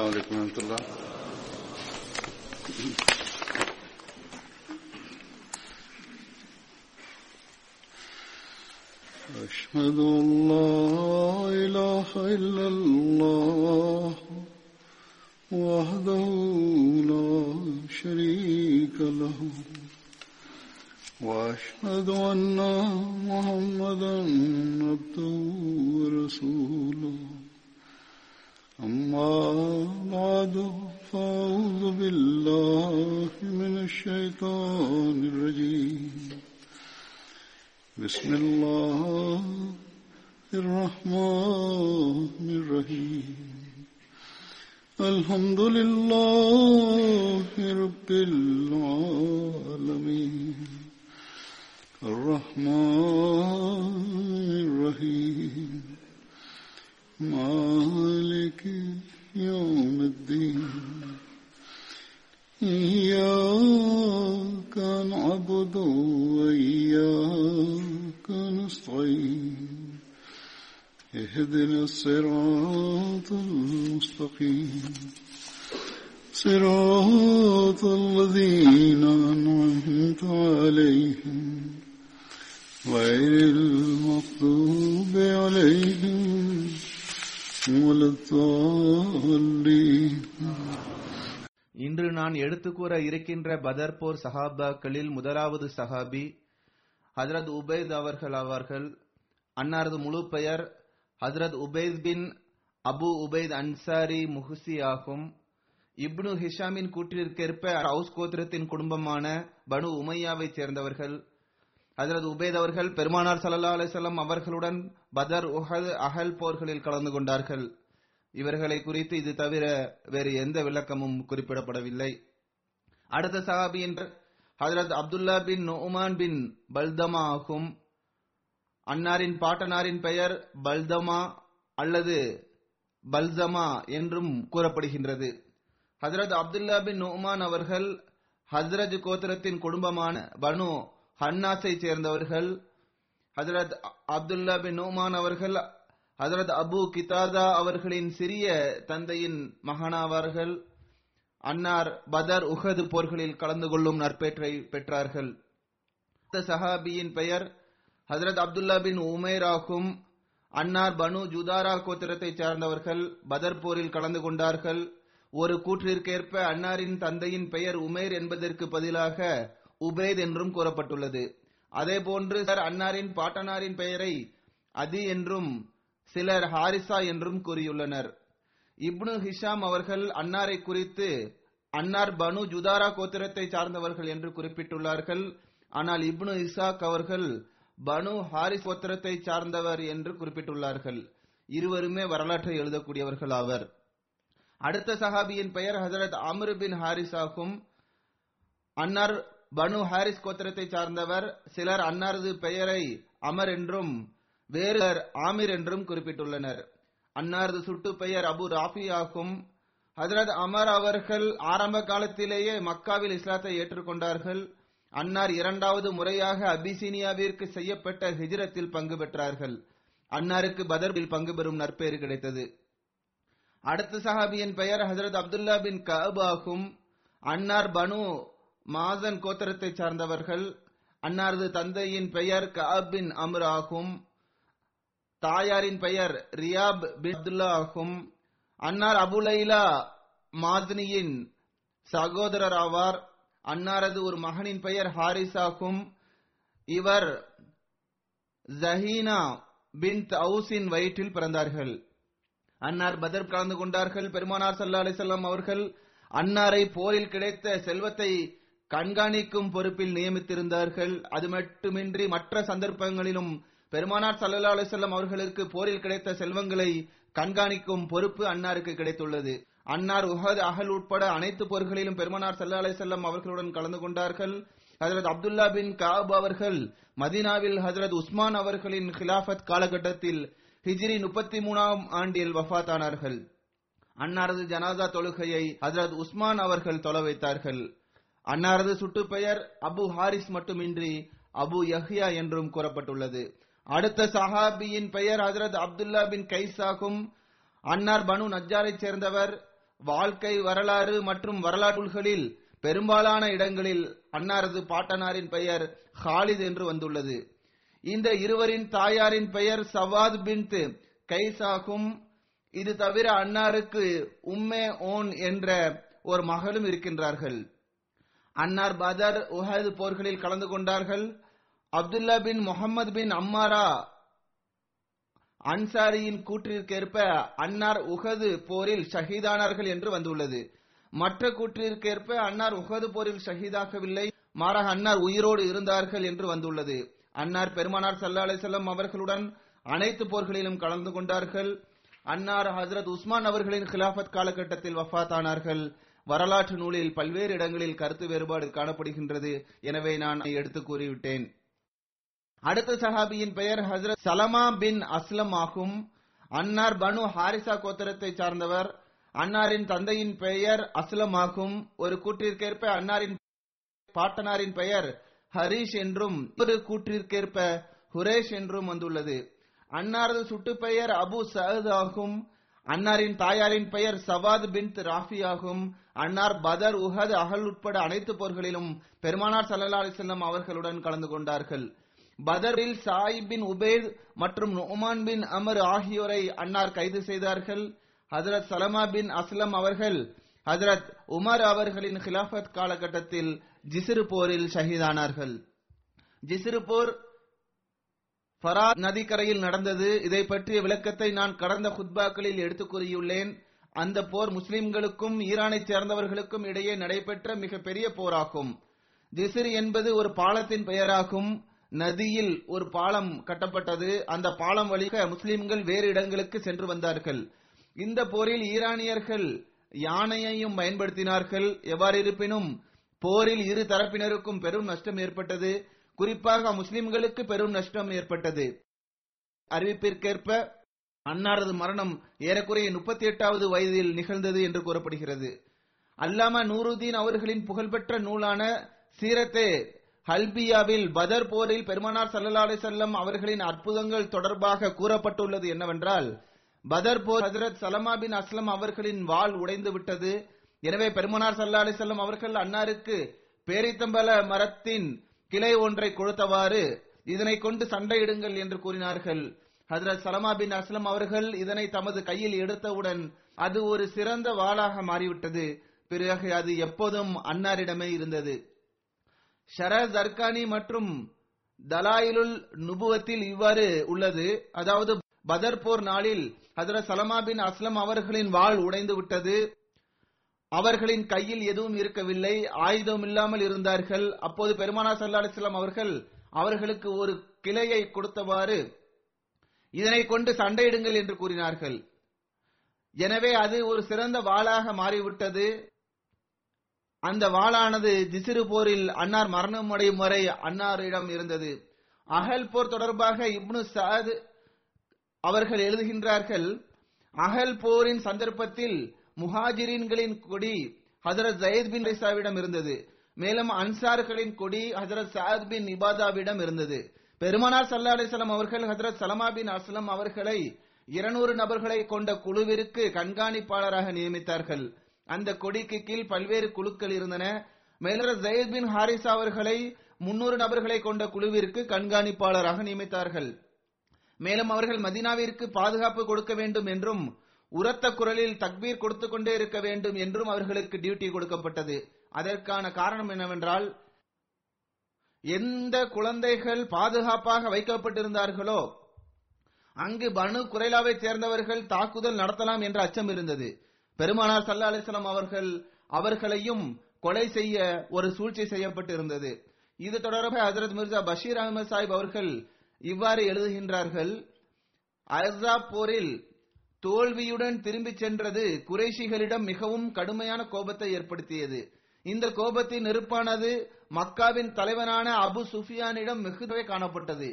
السلام عليكم ورحمة الله. أشهد أن لا إله إلا الله وحده لا شريك له وأشهد أن محمدا عبده ورسوله أما بعد فأعوذ بالله من الشيطان الرجيم بسم الله الرحمن الرحيم الحمد لله رب العالمين الرحمن الرحيم مالك يوم الدين إياك نعبد وإياك نستعين اهدنا الصراط المستقيم صراط الذين أنعمت عليهم غير المغضوب عليهم இன்று நான் எடுத்துக்கூற இருக்கின்ற பதர்போர் சஹாபாக்களில் முதலாவது சஹாபி ஹஜ்ரத் உபைத் அவர்கள் ஆவார்கள். அன்னாரது முழு பெயர் ஹஜ்ரத் உபைத் பின் அபு உபைத் அன்சாரி முஹ்சி ஆகும். இப்னு ஹிஷாமின் கூற்றிற்கேற்ப ஹவுஸ் கோத்திரத்தின் குடும்பமான பனு உமையாவை சேர்ந்தவர்கள். ஹஜ்ரத் உபைத் அவர்கள் பெருமானார் ஸல்லல்லாஹு அலைஹி வஸல்லம் அவர்களுடன் பதர், உஹத், அஹல் போர்களில் கலந்து கொண்டார்கள். இவர்களை குறித்து இது தவிர வேறு எந்த விளக்கமும் குறிப்பிடப்படவில்லை. அடுத்த சஹாபி என்ற ஹஜ்ரத் அப்துல்லா பின் நுமான் பின் பல்தமா ஆகும். அன்னாரின் பாட்டனாரின் பெயர் பல்தமா அல்லது பல்சமா என்றும் கூறப்படுகின்றது. ஹஜ்ரத் அப்துல்லா பின் நுமான் அவர்கள் ஹஸ்ரஜ் கோத்திரத்தின் குடும்பமான பனு ஹன்னாஸை சேர்ந்தவர்கள். ஹஜ்ரத் அப்துல்லா பின் நுமான் அவர்கள் ஹஜ்ரத் அபு கிதாதா அவர்களின் சிறிய தந்தையின் மகனாவார்கள். அன்னார் பதர், உஹது போர்களில் கலந்து கொள்ளும் நற்பேற்றை பெற்றார்கள். சஹாபியின் பெயர் ஹஜ்ரத் அப்துல்லா பின் உமைராகும். அன்னார் பனு ஜுதாரா கோத்திரத்தை சார்ந்தவர்கள். பதர் போரில் கலந்து கொண்டார்கள். ஒரு கூற்றிற்கேற்ப அன்னாரின் தந்தையின் பெயர் உமேர் என்பதற்கு பதிலாக உபேத் என்றும் கூறப்பட்டுள்ளது. அதே போன்று அன்னாரின் பாட்டனாரின் பெயரை அதி என்றும் சிலர் ஹாரிசா என்றும் கூறியுள்ளனர். இப்னு ஹிஷாம் அவர்கள் அன்னாரை குறித்து அன்னார் பனு ஜுதாரா கோத்திரத்தை சார்ந்தவர்கள் என்று குறிப்பிட்டுள்ளார்கள். ஆனால் இப்னு இசாக் அவர்கள் பனு ஹாரிஸ் கோத்திரத்தை சார்ந்தவர் என்று குறிப்பிட்டுள்ளார்கள். இருவருமே வரலாற்றை எழுதக்கூடியவர்கள் ஆவர். அடுத்த சஹாபியின் பெயர் ஹஜ்ரத் அமர் பின் ஹாரிஸ் ஆகும். அன்னார் பனு ஹாரிஸ் கோத்திரத்தை சார்ந்தவர். சிலர் அன்னாரது பெயரை அமர் என்றும் வேறு ஆமிர் என்றும் குறிப்பிட்டுள்ளனர். அன்னாரது சுட்டு பெயர் அபு ராஃபி ஆகும். ஹஜ்ரத் அமர் அவர்கள் ஆரம்ப காலத்திலேயே மக்காவில் இஸ்லாத்தை ஏற்றுக்கொண்டார்கள். அன்னார் இரண்டாவது முறையாக அபிசீனியாவிற்கு செய்யப்பட்ட ஹிஜ்ரத்தில் பங்கு பெற்றார்கள். அன்னாருக்கு பதரில் பங்கு பெறும் நற்பெயர் கிடைத்தது. அடுத்த சஹாபியின் பெயர் ஹஜ்ரத் அப்துல்லா பின் கஅப் ஆகும். அன்னார் பனு மாசன் கோத்திரத்தை சார்ந்தவர்கள். அன்னாரது தந்தையின் பெயர் கஅப் பின் அம்ர் ஆகும். தாயாரின் பெயர் ரியாப் பின் அப்துல்லா ஆகும். அன்னார் அபுலைலா மாதனியின் சகோதரர் ஆவார். அன்னாரது ஒரு மகனின் பெயர் ஹாரிஸ் ஆகும். இவர் ஜஹீனா பின் தௌசின் வயிற்றில் பிறந்தார்கள். அன்னார் பத்ர் கலந்து கொண்டார்கள். பெருமானார் ஸல்லல்லாஹு அலைஹி வஸல்லம் அவர்கள் அன்னாரை போரில் கிடைத்த செல்வத்தை கண்காணிக்கும் பொறுப்பில் நியமித்திருந்தார்கள். அது மட்டுமின்றி மற்ற சந்தர்ப்பங்களிலும் பெருமானார் ஸல்லல்லாஹு அலைஹி வஸல்லம் அவர்களுக்கு போரில் கிடைத்த செல்வங்களை கண்காணிக்கும் பொறுப்பு அன்னாருக்கு கிடைத்துள்ளது. அன்னார் உஹத், அஹல் உட்பட அனைத்து போர்களிலும் பெருமானார் ஸல்லல்லாஹு அலைஹி வஸல்லம் அவர்களுடன் கலந்து கொண்டார்கள். ஹஜ்ரத் அப்துல்லா பின் கஅப் அவர்கள் மதீனாவில் ஹஜ்ரத் உஸ்மான் அவர்களின் ஹிலாஃபத் காலகட்டத்தில் ஹிஜ்ரி 33ஆம் ஆண்டில் வஃபாத்தானார்கள். அன்னாரது ஜனாசா தொழுகையை ஹஜ்ரத் உஸ்மான் அவர்கள் தொழ வைத்தார்கள். அன்னாரது சுட்டு பெயர் அபு ஹாரிஸ் மட்டுமின்றி அபு யஹ்யா என்றும் கூறப்பட்டுள்ளது. அடுத்த சஹாபியின் பெயர் ஹஜ்ரத் அப்துல்லா பின் கைஸ் ஆகும். அன்னார் பனு நஜ்ஜாரை சேர்ந்தவர். வாழ்க்கை வரலாறு மற்றும் வரலாற்றுகளில் பெரும்பாலான இடங்களில் அன்னாரது பாட்டனாரின் பெயர் ஹாலித் என்று வந்துள்ளது. இந்த இருவரின் தாயாரின் பெயர் சவாத் பின்த் கைசாகும். இது தவிர அன்னாருக்கு உம்மே ஓன் என்ற ஒரு மகளும் இருக்கின்றார்கள். அன்னார் பதர், உஹது போர்களில் கலந்து கொண்டார்கள். அப்துல்லா பின் முகமது பின் அம்மாரா அன்சாரியின் கூற்றிற்கேற்ப அன்னார் உஹது போரில் ஷஹீதானார்கள் என்று வந்துள்ளது. மற்ற கூற்றிற்கேற்ப அன்னார் உஹது போரில் ஷஹீதாகவில்லை, மாறாக அன்னார் உயிரோடு இருந்தார்கள் என்று வந்துள்ளது. அன்னார் பெருமானார் ஸல்லல்லாஹு அலைஹி வஸல்லம் அவர்களுடன் அனைத்து போர்களிலும் கலந்து கொண்டார்கள். அன்னார் ஹஜ்ரத் உஸ்மான் அவர்களின் கிலாஃபத் காலகட்டத்தில் வஃபாத்தானார்கள். வரலாற்று நூலில் பல்வேறு இடங்களில் கருத்து வேறுபாடு காணப்படுகின்றது. எனவே நான் எடுத்து கூறிவிட்டேன். அடுத்த சஹாபியின் பெயர் ஹஜ்ரத் சலமா பின் அஸ்லம் ஆகும். அன்னார் பனு ஹாரிசா கோத்திரத்தை சார்ந்தவர். அன்னாரின் தந்தையின் பெயர் அஸ்லம் ஆகும். ஒரு கூற்றிற்கேற்ப அன்னாரின் பாட்டனாரின் பெயர் ஹரீஷ் என்றும் ஒரு கூற்றிற்கேற்ப ஹுரேஷ் என்றும் வந்துள்ளது. அன்னாரது சுட்டு பெயர் அபு சஹத் ஆகும். அன்னாரின் தாயாரின் பெயர் சவாத் பின்த் ராஃபி ஆகும். அன்னார் பதர், உஹத், அகல் உட்பட அனைத்து போர்களிலும் பெருமானார் ஸல்லல்லாஹு அலைஹி வஸல்லம் அவர்களுடன் கலந்து கொண்டார்கள். பதரில் சாயிப் பின் உபேத் மற்றும் நுமான் பின் அமர் ஆகியோரை அன்னார் கைது செய்தார்கள். ஹஜ்ரத் சலமா பின் அஸ்லம் அவர்கள் ஹஜ்ரத் உமர் அவர்களின் கிலாஃபத் காலகட்டத்தில் ஜிஸ்ரு போரில் ஷஹீதானார்கள். ஜிஸ்ரு போர் ஃபராத் நதிக்கரையில் நடந்தது. இதை பற்றிய விளக்கத்தை நான் கடந்த ஹுத்பாக்களில் எடுத்து கூறியுள்ளேன். அந்த போர் முஸ்லிம்களுக்கும் ஈரானை சேர்ந்தவர்களுக்கும் இடையே நடைபெற்ற மிகப்பெரிய போராகும். ஜிஸ்ரு என்பது ஒரு பாலத்தின் பெயராகும். நதியில் ஒரு பாலம் கட்டப்பட்டது. அந்த பாலம் வழியாக முஸ்லிம்கள் வேறு இடங்களுக்கு சென்று வந்தார்கள். இந்த போரில் ஈரானியர்கள் யானையையும் பயன்படுத்தினார்கள். எவ்வாறு இருப்பினும் போரில் இரு தரப்பினருக்கும் பெரும் நஷ்டம் ஏற்பட்டது. குறிப்பாக முஸ்லிம்களுக்கு பெரும் நஷ்டம் ஏற்பட்டது. அறிவிப்பிற்கேற்ப அன்னாரது மரணம் ஏறக்குறைய 38வது வயதில் நிகழ்ந்தது என்று கூறப்படுகிறது. அல்லாமா நூருதீன் அவர்களின் புகழ்பெற்ற நூலான சீரத்தே ஹல்பியாவில் பதர் போரில் பெருமானார் ஸல்லல்லாஹு அலைஹி வஸல்லம் அவர்களின் அற்புதங்கள் தொடர்பாக கூறப்பட்டுள்ளது என்னவென்றால், பதர் போர் ஹஜ்ரத் சலமா பின் அஸ்லம் அவர்களின் வாள் உடைந்து விட்டது. எனவே பெருமானார் ஸல்லல்லாஹு அலைஹி வஸல்லம் அவர்கள் அன்னாருக்கு பேரித்தம்பல மரத்தின் கிளை ஒன்றை கொடுத்தவாறு இதனை கொண்டு சண்டையிடுங்கள் என்று கூறினார்கள். ஹஜ்ரத் சலமா பின் அஸ்லம் அவர்கள் இதனை தமது கையில் எடுத்தவுடன் அது ஒரு சிறந்த வாளாக மாறிவிட்டது. பிறகு அது எப்போதும் அன்னாரிடமே இருந்தது. ஷரஹ் ஜர்கானி மற்றும் தலாயிலுல் நுபுவத்தில் இவ்வாறு உள்ளது. அதாவது பதர் போர் நாளில் ஹஜ்ரத் சலமா பின் அஸ்லம் அவர்களின் வாள் உடைந்து விட்டது. அவர்களின் கையில் எதுவும் இருக்கவில்லை, ஆயுதம் இல்லாமல் இருந்தார்கள். அப்போது பெருமானார் ஸல்லல்லாஹு அலைஹி வஸல்லம் அவர்கள் அவர்களுக்கு ஒரு கிளையை கொடுத்தவாறு இதனை கொண்டு சண்டையிடுங்கள் என்று கூறினார்கள். எனவே அது ஒரு சிறந்த வாளாக மாறிவிட்டது. அந்த வாளானது ஜிஸ்ரு போரில் அன்னார் மரணம் அடையும் வரை அன்னாரிடம் இருந்தது. அகல் போர் தொடர்பாக இப்னு சஅத் அவர்கள் எழுதுகின்றார்கள், அகல் போரின் சந்தர்ப்பத்தில் முஹாஜிரின்களின் கொடி ஹஜ்ரத் ஜயத் பின் ரிசாவிடம் இருந்தது. மேலும் அன்சார்களின் கொடி ஹஜ்ரத் சஅத் பின் இபாதாவிடம் இருந்தது. பெருமானார் ஸல்லல்லாஹு அலைஹி வஸல்லம் அவர்கள் ஹஜ்ரத் சலமா பின் அஸ்லம் அவர்களை 200 நபர்களை கொண்ட குழுவிற்கு கண்காணிப்பாளராக நியமித்தார்கள். அந்த கொடிக்கு கீழ் பல்வேறு குழுக்கள் இருந்தன. மேலர் ஜயத் பின் ஹாரிசா அவர்களை 300 நபர்களை கொண்ட குழுவிற்கு கண்காணிப்பாளராக நியமித்தார்கள். மேலும் அவர்கள் மதீனாவிற்கு பாதுகாப்பு கொடுக்க வேண்டும் என்றும் உரத்த குரலில் தக்பீர் கொடுத்துக் கொண்டே இருக்க வேண்டும் என்றும் அவர்களுக்கு டியூட்டி கொடுக்கப்பட்டது. அதற்கான காரணம் என்னவென்றால், எந்த குழந்தைகள் பாதுகாப்பாக வைக்கப்பட்டிருந்தார்களோ அங்கு பனு குறைலாவை சேர்ந்தவர்கள் தாக்குதல் நடத்தலாம் என்ற அச்சம் இருந்தது. பெருமானார் ஸல்லல்லாஹு அலைஹி வஸல்லம் அவர்கள் அவர்களையும் கொலை செய்ய ஒரு சூழ்ச்சி செய்யப்பட்டிருந்தது. இது தொடர்பாக ஹஜ்ரத் மிர்சா பஷீர் அஹமத் சாஹிப் அவர்கள் இவ்வாறு எழுதுகின்றார்கள், அஹ்ஸாப் போரில் தோல்வியுடன் திரும்பி சென்றது குறைஷிகளிடம் மிகவும் கடுமையான கோபத்தை ஏற்படுத்தியது. இந்த கோபத்தின் நெருப்பானது மக்காவின் தலைவனான அபு சுஃபியானிடம் மிகுந்தவே காணப்பட்டது.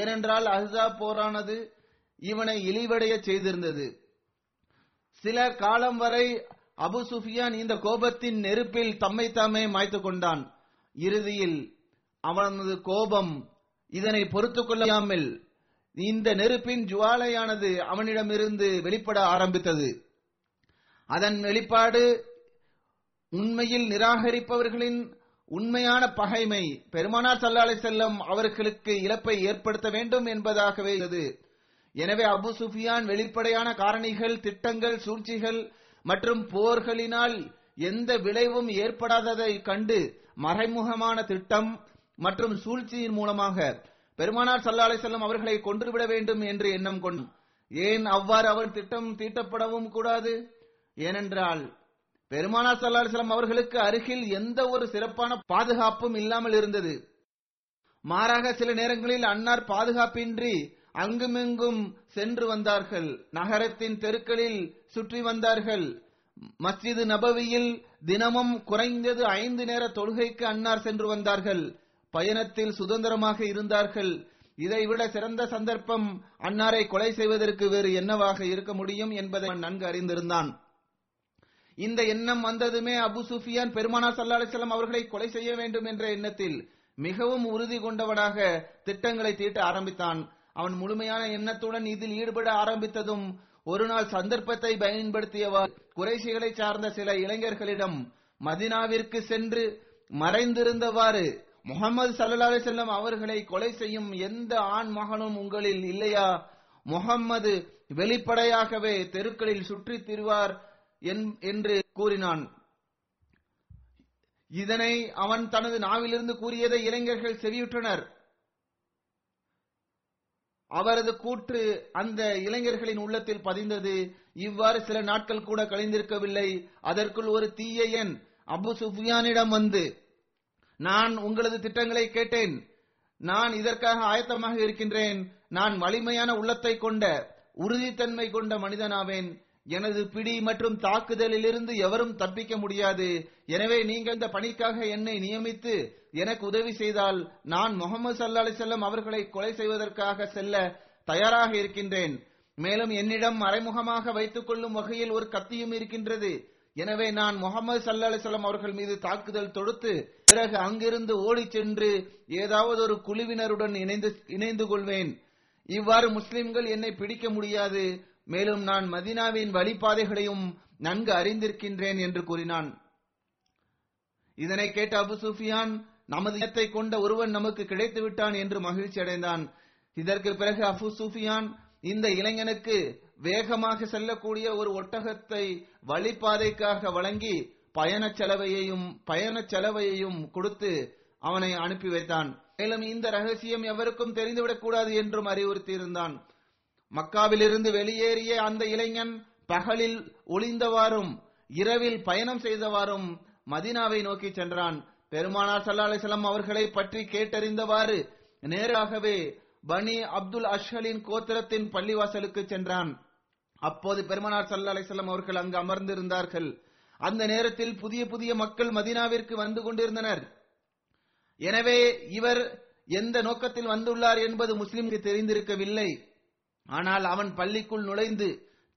ஏனென்றால் அஹ்ஸாப் போரானது இவனை இழிவடைய செய்திருந்தது. சில காலம் வரை அபு சுஃபியான் இந்த கோபத்தின் நெருப்பில் தம்மைத்தாமே மாய்த்து கொண்டான். இறுதியில் அவனது கோபம் இதனை பொறுத்து கொள்ளாமல் இந்த நெருப்பின் ஜுவாலையானது அவனிடமிருந்து வெளிப்பட ஆரம்பித்தது. அதன் வெளிப்பாடு உண்மையில் நிராகரிப்பவர்களின் உண்மையான பகைமை பெருமானார் ஸல்லல்லாஹு அலைஹி வஸல்லம் அவர்களுக்கு இழப்பை ஏற்படுத்த வேண்டும் என்பதாகவே உள்ளது. எனவே அபு சுஃபியான் வெளிப்படையான காரணிகள், திட்டங்கள், சூழ்ச்சிகள் மற்றும் போர்களினால் எந்த விளைவும் ஏற்படாததை கண்டு மறைமுகமான திட்டம் மற்றும் சூழ்ச்சியின் மூலமாக பெருமானார் ஸல்லல்லாஹு அலைஹி வஸல்லம் அவர்களை கொன்றுவிட வேண்டும் என்று எண்ணம் கொண்டு, ஏன் அவ்வாறு அவர் திட்டம் தீட்டப்படவும் கூடாது? ஏனென்றால் பெருமானார் ஸல்லல்லாஹு அலைஹி வஸல்லம் அவர்களுக்கு அருகில் எந்த ஒரு சிறப்பான பாதுகாப்பும் இல்லாமல் இருந்தது. மாறாக சில நேரங்களில் அன்னார் பாதுகாப்பின்றி அங்குமிங்கும் சென்று வந்தார்கள், நகரத்தின் தெருக்களில் சுற்றி வந்தார்கள். மஸ்ஜிது நபவியில் தினமும் குறைந்தது 5 நேர தொழுகைக்கு அன்னார் சென்று வந்தார்கள். பயணத்தில் சுதந்திரமாக இருந்தார்கள். இதைவிட சிறந்த சந்தர்ப்பம் அன்னாரை கொலை செய்வதற்கு வேறு என்னவாக இருக்க முடியும் என்பதை நன்கு அறிந்திருந்தான். இந்த எண்ணம் வந்ததுமே அபு சுஃபியான் பெருமானார் ஸல்லல்லாஹு அலைஹி வஸல்லம் அவர்களை கொலை செய்ய வேண்டும் என்ற எண்ணத்தில் மிகவும் உறுதி கொண்டவனாக திட்டங்களை தீட்ட ஆரம்பித்தான். அவன் முழுமையான எண்ணத்துடன் இதில் ஈடுபட ஆரம்பித்ததும் ஒருநாள் சந்தர்ப்பத்தை பயன்படுத்தியவர் குறைஷிகளை சார்ந்த சில இளைஞர்களிடம் மதீனாவிற்கு சென்று மறைந்திருந்தவாறு, முஹம்மது ஸல்லல்லாஹு அலைஹி வஸல்லம் அவர்களை கொலை செய்யும் எந்த ஆண் மகனும் உங்களில் இல்லையா? முஹம்மது வெளிப்படையாகவே தெருக்களில் சுற்றித் திரிவார் என்று கூறினான். இதனை அவன் தனது நாவிலிருந்து கூறியதை இளைஞர்கள் செவியுற்றனர். அவரது கூற்று அந்த இளைஞர்களின் உள்ளத்தில் பதிந்தது. இவ்வாறு சில நாட்கள் கூட கழிந்திருக்கவில்லை. அதற்குள் ஒரு தீய எண் அபு சுஃபியானிடம் வந்து, நான் உங்களது திட்டங்களை கேட்டேன், நான் இதற்காக ஆயத்தமாக இருக்கின்றேன், நான் வலிமையான உள்ளத்தை கொண்ட உறுதித்தன்மை கொண்ட மனிதனாவேன், எனது பிடி மற்றும் தாக்குதலிலிருந்து எவரும் தப்பிக்க முடியாது, எனவே நீங்கள் இந்த பணிக்காக என்னை நியமித்து எனக்கு உதவி செய்தால் நான் முஹம்மது ஸல்லல்லாஹு அலைஹி வஸல்லம் அவர்களை கொலை செய்வதற்காக செல்ல தயாராக இருக்கின்றேன். மேலும் என்னிடம் மறைமுகமாக வைத்துக் கொள்ளும் வகையில் ஒரு கத்தியும் இருக்கின்றது. எனவே நான் முஹம்மது ஸல்லல்லாஹு அலைஹி வஸல்லம் அவர்கள் மீது தாக்குதல் தொடுத்து பிறகு அங்கிருந்து ஓடி சென்று ஏதாவது ஒரு குழுவினருடன் இணைந்து கொள்வேன். இவ்வாறு முஸ்லிம்கள் என்னை பிடிக்க முடியாது. மேலும் நான் மதீனாவின் வழிபாதைகளையும் நன்கு அறிந்திருக்கின்றேன் என்று கூறினான். இதனை கேட்ட அபு சுஃபியான், நமது இனத்தை கொண்ட ஒருவன் நமக்கு கிடைத்து விட்டான் என்று மகிழ்ச்சி அடைந்தான். இதற்கு பிறகு அபு சுஃபியான் இந்த இளைஞனுக்கு வேகமாக செல்லக்கூடிய ஒரு ஒட்டகத்தை வழிபாதைக்காக வழங்கி பயண செலவையையும் கொடுத்து அவனை அனுப்பி வைத்தான். மேலும் இந்த ரகசியம் எவருக்கும் தெரிந்துவிடக் கூடாது என்றும் அறிவுறுத்தியிருந்தான். மக்காவிலிருந்து வெளியேறிய அந்த இளைஞன் பகலில் ஒளிந்தவாறும் இரவில் பயணம் செய்தவாறும் மதீனாவை நோக்கி சென்றான். பெருமானார் ஸல்லல்லாஹு அலைஹி வஸல்லம் அவர்களை பற்றி கேட்டறிந்தவாறு நேராகவே பனி அப்துல் அஷ்ஹலின் கோத்திரத்தின் பள்ளிவாசலுக்கு சென்றான். அப்போது பெருமானார் ஸல்லல்லாஹு அலைஹி வஸல்லம் அவர்கள் அங்கு அமர்ந்திருந்தார்கள். அந்த நேரத்தில் புதிய புதிய மக்கள் மதீனாவிற்கு வந்து கொண்டிருந்தனர். எனவே இவர் எந்த நோக்கத்தில் வந்துள்ளார் என்பது முஸ்லிமுக்கு தெரிந்திருக்கவில்லை. ஆனால் அவன் பள்ளிக்குள் நுழைந்து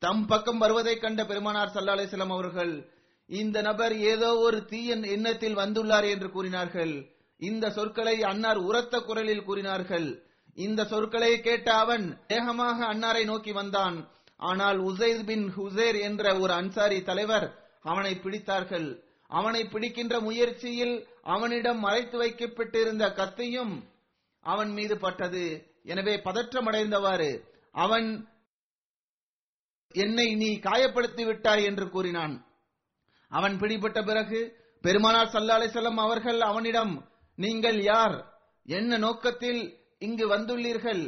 தம் பக்கம் வருவதை கண்ட பெருமானார் ஸல்லல்லாஹு அலைஹி வஸல்லம் அவர்கள், இந்த நபர் ஏதோ ஒரு தீய எண்ணத்தில் வந்துள்ளார் என்று கூறினார்கள். இந்த சொற்களை அன்னார் உரத்த குரலில் கூறினார்கள். இந்த சொற்களை கேட்ட அவன் வேகமாக அன்னாரை நோக்கி வந்தான். ஆனால் உசைத் பின் ஹுசேர் என்ற ஒரு அன்சாரி தலைவர் அவனை பிடித்தார்கள். அவனை பிடிக்கின்ற முயற்சியில் அவனிடம் மறைத்து வைக்கப்பட்டிருந்த கத்தியும் அவன் மீது பட்டது. எனவே பதற்றமடைந்தவாறு அவன், என்னை நீ காயப்படுத்தி விட்டாய் என்று கூறினான். அவன் பிடிபட்ட பிறகு பெருமானார் ஸல்லல்லாஹு அலைஹி வஸல்லம் அவர்கள் அவனிடம், நீங்கள் யார், என்ன நோக்கத்தில் இங்கு வந்துள்ளீர்கள்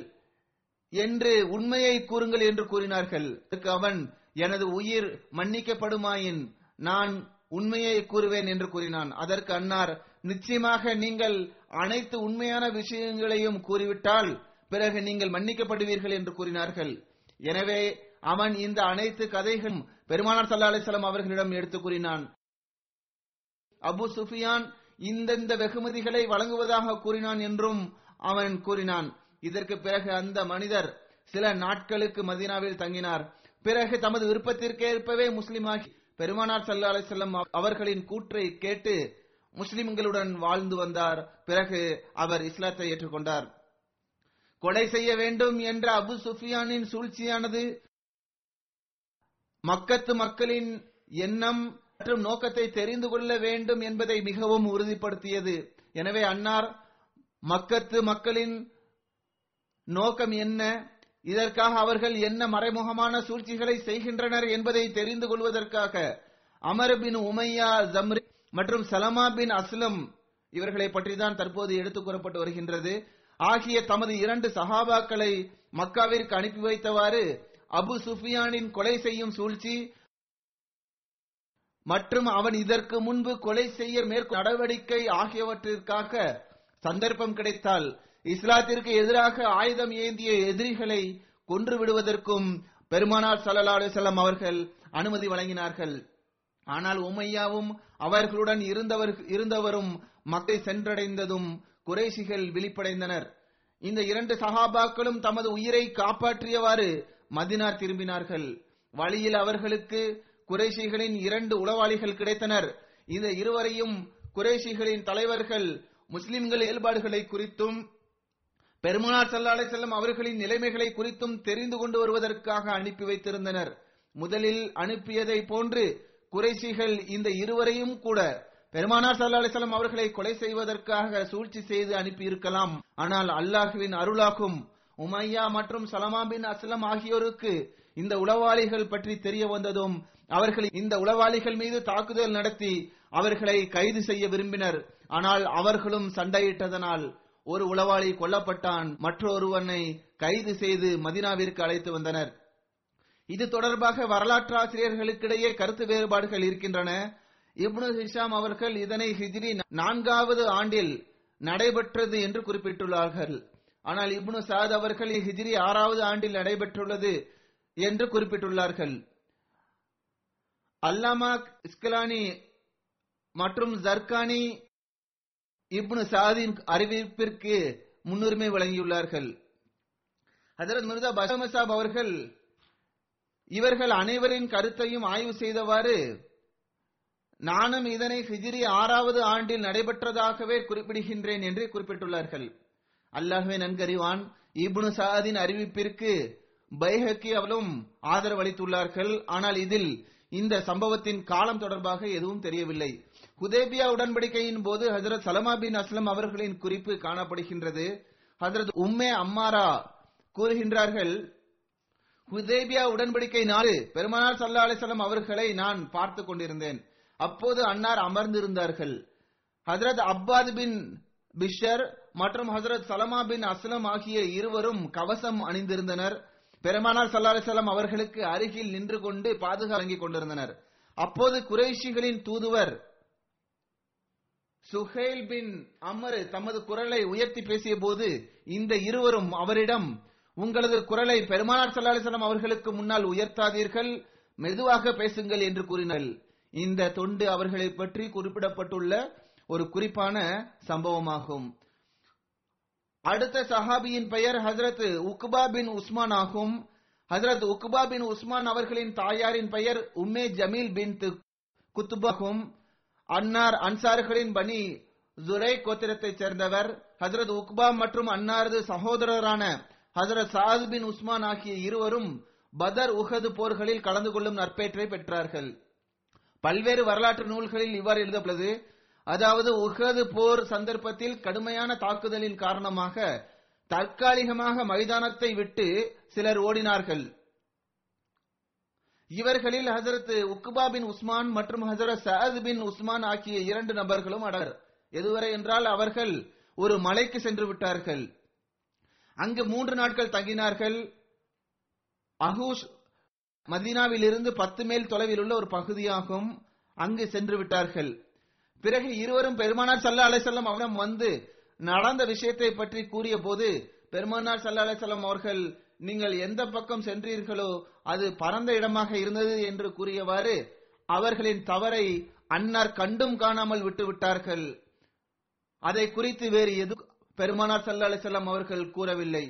என்று உண்மையை கூறுங்கள் என்று கூறினார்கள். அவன், எனது உயிர் மன்னிக்கப்படுமாயின் நான் உண்மையை கூறுவேன் என்று கூறினான். அதற்கு அன்னார், நிச்சயமாக நீங்கள் அனைத்து உண்மையான விஷயங்களையும் கூறிவிட்டால் பிறகு நீங்கள் மன்னிக்கப்படுவீர்கள் என்று கூறினார்கள். எனவே அவன் இந்த அனைத்து கதைகளும் பெருமானார் ஸல்லல்லாஹு அலைஹி வஸல்லம் அவர்களிடம் எடுத்து கூறினான். அபு சுஃபியான் இந்தந்த வெகுமதிகளை வழங்குவதாக கூறினான் என்றும் அவன் கூறினான். இதற்கு பிறகு அந்த மனிதர் சில நாட்களுக்கு மதீனாவில் தங்கினார். பிறகு தமது விருப்பத்திற்கேற்பவே முஸ்லிமாகி பெருமானார் ஸல்லல்லாஹு அலைஹி வஸல்லம் அவர்களின் கூற்றை கேட்டு முஸ்லிம்களுடன் வாழ்ந்து வந்தார். பிறகு அவர் இஸ்லாத்தை ஏற்றுக்கொண்டார். கொலை செய்ய வேண்டும் என்ற அபு சுஃபியானின் சூழ்ச்சியானது மக்களின் எண்ணம் மற்றும் நோக்கத்தை தெரிந்து கொள்ள வேண்டும் என்பதை மிகவும் உறுதிப்படுத்தியது. எனவே அன்னார் மக்கத்து மக்களின் நோக்கம் என்ன, இதற்காக அவர்கள் என்ன மறைமுகமான சூழ்ச்சிகளை செய்கின்றனர் என்பதை தெரிந்து கொள்வதற்காக அமர் பின் உமையா ஜம்ரி மற்றும் சலமா பின் அஸ்லம் இவர்களை பற்றி தான் தற்போது எடுத்துக் கூறப்பட்டு வருகின்றது. ஆகிய தமது இரண்டு சஹாபாக்களை மக்காவிற்கு அனுப்பி வைத்தவாறு அபு சுஃபியானின் கொலை செய்யும் சூழ்ச்சி மற்றும் அவன் இதற்கு முன்பு கொலை செய்ய மேற்கொண்ட நடவடிக்கை ஆகியவற்றிற்காக சந்தர்ப்பம் கிடைத்தால் இஸ்லாத்திற்கு எதிராக ஆயுதம் ஏந்திய எதிரிகளை கொன்று விடுவதற்கும் பெருமானார் ஸல்லல்லாஹு அலைஹி வஸல்லம் அவர்கள் அனுமதி வழங்கினார்கள். ஆனால் உமையாவும் அவர்களுடன் இருந்தவரும் மக்களை சென்றடைந்ததும் குறைஷிகள் விழிப்படைந்தனர். இந்த இரண்டு சஹாபாக்களும் தமது உயிரை காப்பாற்றியவாறு மதினா திரும்பினார்கள். வழியில் அவர்களுக்கு குறைஷிகளின் இரண்டு உளவாளிகள் கிடைத்தனர். இந்த இருவரையும் குறைஷிகளின் தலைவர்கள் முஸ்லிம்கள் இயல்பாடுகளை குறித்தும் பெருமானார் ஸல்லல்லாஹு அலைஹி வஸல்லம் அவர்களின் நிலைமைகளை குறித்தும் தெரிந்து கொண்டு வருவதற்காக அனுப்பி வைத்திருந்தனர். முதலில் அனுப்பியதை போன்று குறைஷிகள் இந்த இருவரையும் கூட பெருமானார் ஸல்லல்லாஹு அலைஹி வஸல்லம் அவர்களை கொலை செய்வதற்காக சூழ்ச்சி செய்து அனுப்பியிருக்கலாம். ஆனால் அல்லாஹ்வின் அருளாகும் உமையா மற்றும் சலமா பின் அஸ்லம் ஆகியோருக்கு இந்த உளவாளிகள் பற்றி தெரிய வந்ததும் அவர்கள் இந்த உளவாளிகள் மீது தாக்குதல் நடத்தி அவர்களை கைது செய்ய விரும்பினர். ஆனால் அவர்களும் சண்டையிட்டதனால் ஒரு உளவாளி கொல்லப்பட்டான், மற்றொருவனை கைது செய்து மதினாவிற்கு அழைத்து வந்தனர். இது தொடர்பாக வரலாற்று ஆசிரியர்களுக்கிடையே கருத்து வேறுபாடுகள் இருக்கின்றன. இப்னு ஹிஷாம் அவர்கள் இதனை ஹிஜ்ரி 4வது ஆண்டில் நடைபெற்றது என்று குறிப்பிட்டுள்ளார்கள். ஆனால் இப்னு சாத் அவர்கள் ஹிஜ்ரி 6வது ஆண்டில் நடைபெற்றுள்ளது என்று குறிப்பிட்டுள்ளார்கள். அல்லாமா இஸ்கலானி மற்றும் ஜர்கானி இப்னு சாதின் அறிவிப்பிற்கு முன்னுரிமை வழங்கியுள்ளார்கள். ஹஜரத் மிர்சா பஷீர் அஹ்மத் அவர்கள் இவர்கள் அனைவரின் கருத்தையும் ஆய்வு செய்தவாறு நானும் இதனை ஹிஜ்ரி 6வது ஆண்டில் நடைபெற்றதாகவே குறிப்பிடுகின்றேன் என்று குறிப்பிட்டுள்ளார்கள். அல்லாஹ்வே நன்கறிவான், இப்னு சாதின் அறிவிப்பிற்கு பைஹக்கி அவளும் ஆதரவளித்துள்ளார்கள். ஆனால் இதில் இந்த சம்பவத்தின் காலம் தொடர்பாக எதுவும் தெரியவில்லை. ஹுதைபியா உடன்படிக்கையின் போது ஹஜரத் சலமா பின் அஸ்லம் அவர்களின் குறிப்பு காணப்படுகின்றது. ஹஜரத் உம்மே அம்மாரா கூறுகின்றார்கள், ஹுதைபியா உடன்படிக்கை நாளு பெருமானார் ஸல்லல்லாஹு அலைஹி வஸல்லம் அவர்களை நான் பார்த்து கொண்டிருந்தேன். அப்போது அன்னார் அமர்ந்திருந்தார்கள். ஹஜரத் அப்பாத் பின் பிஷர் மற்றும் ஹஜரத் சலமா பின் அஸ்லம் ஆகிய இருவரும் கவசம் அணிந்திருந்தனர். பெருமானார் ஸல்லல்லாஹு அலைஹி வஸல்லம் அவர்களுக்கு அருகில் நின்று கொண்டு பாதுகாப்பு கொண்டிருந்தனர். அப்போது குறைஷிகளின் தூதுவர் சுஹைல் பின் அமர் தமது குரலை உயர்த்தி பேசிய போது இந்த இருவரும் அவரிடம், உங்களது குரலை பெருமானார் ஸல்லல்லாஹு அலைஹி வஸல்லம் அவர்களுக்கு முன்னால் உயர்த்தாதீர்கள், மெதுவாக பேசுங்கள் என்று கூறினர். இந்த தொண்டு அவர்களை பற்றி குறிப்பிடப்பட்டுள்ள ஒரு குறிப்பான சம்பவமாகும். அடுத்த சஹாபியின் பெயர் ஹஜரத் உக்பா பின் உஸ்மான் ஆகும். ஹஜரத் உக்பா பின் உஸ்மான் அவர்களின் தாயாரின் பெயர் உம்மே ஜமீல் பின் குத்துபாகும். அன்னார் அன்சார்களின் பனி ஜுரை கோத்திரத்தைச் சேர்ந்தவர். ஹஜரத் உக்பா மற்றும் அன்னாரது சகோதரரான ஹஜரத் சாத் பின் உஸ்மான் ஆகிய இருவரும் பதர் உஹது போர்களில் கலந்து கொள்ளும் நற்பேற்றை பெற்றார்கள். பல்வேறு வரலாற்று நூல்களில் இவ்வாறு எழுதப்பட்டது, அதாவது உஹது போர் சந்தர்ப்பத்தில் கடுமையான தாக்குதலின் காரணமாக தற்காலிகமாக மைதானத்தை விட்டு சிலர் ஓடினார்கள். இவர்களில் ஹஜரத் உக்பா பின் உஸ்மான் மற்றும் ஹஜரத் சஅத் பின் உஸ்மான் ஆகிய இரண்டு நபர்களும் அடர். எதுவரை என்றால் அவர்கள் ஒரு மலைக்கு சென்று விட்டார்கள். அங்கு 3 நாட்கள் தங்கினார்கள். அஹூஷ் மதீனாவிலிருந்து 10 மைல் தொலைவில் உள்ள ஒரு பகுதியாகும். அங்கு சென்று விட்டார்கள். பிறகு இருவரும் பெருமானார் ஸல்லல்லாஹு அலைஹி வஸல்லம் அவரிடம் வந்து நடந்த விஷயத்தை பற்றி கூறிய போது பெருமானார் ஸல்லல்லாஹு அலைஹி வஸல்லம் அவர்கள், நீங்கள் எந்த பக்கம் சென்றீர்களோ அது பரந்த இடமாக இருந்தது என்று கூறியவாறு அவர்களின் தவறை அன்னார் கண்டும் காணாமல் விட்டுவிட்டார்கள். அதை குறித்து வேறு எதுவும் பெருமானார் ஸல்லல்லாஹு அலைஹி வஸல்லம் அவர்கள் கூறவில்லை.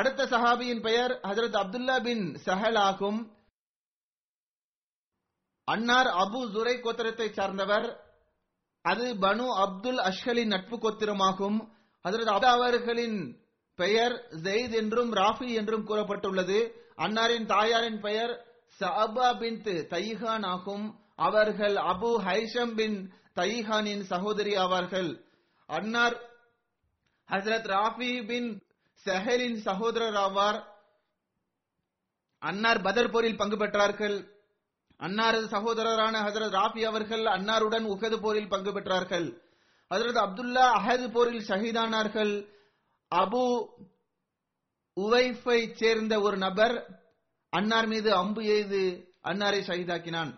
அடுத்த சஹாபியின் பெயர் ஹஜரத் அப்துல்லா பின் சஹல் ஆகும். அன்னார் அபு ஜுரை கோத்திரத்தை சார்ந்தவர். அது பனு அப்துல் அஷ்கலின் நட்பு கோத்திரமாகும். ஹஜரத் அப்துல்லா அவர்களின் பெயர் ஜெயித் என்றும் ராஃபி என்றும் கூறப்பட்டுள்ளது. அன்னாரின் தாயாரின் பெயர் சஅபா பின்த் தைஹான் ஆகும். அவர்கள் அபு ஹைஷம் பின் தைஹானின் சகோதரி ஆவார்கள். அன்னார் ஹசரத் ராஃபி பின் சஹலின் சகோதரர் ஆவார். அன்னார் பதர் போரில் பங்கு பெற்றார்கள். அன்னாரது சகோதரரான ஹசரத் ராஃபி அவர்கள் அன்னாருடன் உஹது போரில் பங்கு பெற்றார்கள். ஹசரத் அப்துல்லா அஹது போரில் ஷஹீதானார்கள். அபு உவைஃபை சேர்ந்த ஒரு நபர் அன்னார் மீது அம்பு எய்து அன்னாரை ஷஹீதாக்கினான்.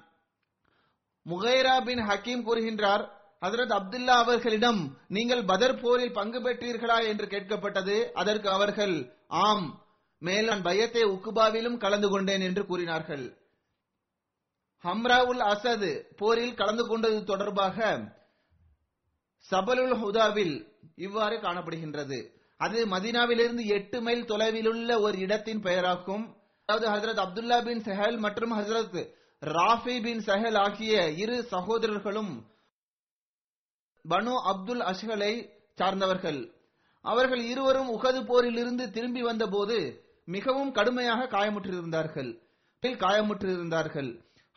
முகைரா பின் ஹக்கீம் கூறுகின்றார், ஹசரத் அப்துல்லா அவர்களிடம் நீங்கள் பதர் போரில் பங்கு பெற்றீர்களா என்று கேட்கப்பட்டது. அதற்கு அவர்கள், ஆம், மேல் நான் பயத்தை உக்குபாவிலும் கலந்து கொண்டேன் என்று கூறினார்கள். ஹம்ரா உல் அசது போரில் கலந்து கொண்டது தொடர்பாக சபலுல் ஹுதாவில் இவ்வாறு காணப்படுகின்றது. அது மதீனாவிலிருந்து 8 மைல் தொலைவில் உள்ள ஒரு இடத்தின் பெயராகும். அதாவது ஹசரத் அப்துல்லா பின் சஹல் மற்றும் ஹசரத் ராஃபி பின் சஹல் ஆகிய இரு சகோதரர்களும் பனு அப்துல் அஷ்ஹலை சார்ந்தவர்கள். அவர்கள் இருவரும் உஹது போரிலிருந்து திரும்பி வந்தபோது மிகவும் கடுமையாக காயமுற்றிருந்தார்கள்.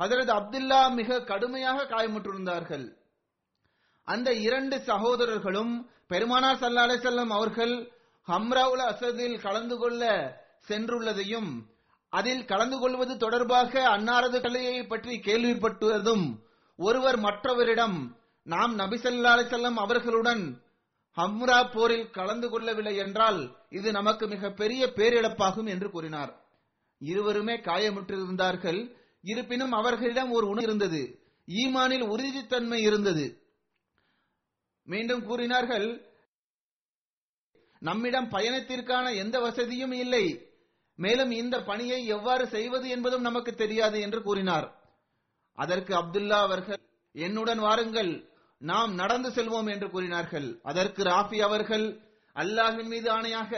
ஹஜரத் அப்துல்லா மிக கடுமையாக காயமுற்றிருந்தார்கள். அந்த இரண்டு சகோதரர்களும் பெருமானார் ஸல்லல்லாஹு அலைஹி வஸல்லம் அவர்கள் ஹம்ரா உல் அஸதில் கலந்து கொள்ள சென்றுள்ளதையும் அதில் கலந்து கொள்வது தொடர்பாக அன்னாரது கலையை பற்றி கேள்விப்பட்டதும் ஒருவர் மற்றவரிடம், நாம் நபி ஸல்லல்லாஹு அலைஹி வஸல்லம் அவர்களுடன் ஹம்ரா போரில் கலந்து கொள்ளவில்லை என்றால் இது நமக்கு மிகப்பெரிய பேரிழப்பாகும் என்று கூறினார். இருவருமே காயமுற்றிருந்தார்கள். இருப்பினும் அவர்களிடம் ஒரு உணர்வு இருந்தது, ஈமானில் உறுதித்தன்மை இருந்தது. மீண்டும் கூறினார்கள், நம்மிடம் பயணத்திற்கான எந்த வசதியும் இல்லை, மேலும் இந்த பணியை எவ்வாறு செய்வது என்பதும் நமக்கு தெரியாது என்று கூறினார். அதற்கு அப்துல்லா அவர்கள், என்னுடன் வாருங்கள், நாம் நடந்து செல்வோம் என்று கூறினார்கள். அதற்கு ராஃபி அவர்கள், அல்லாஹ்வின் மீது ஆணையாக,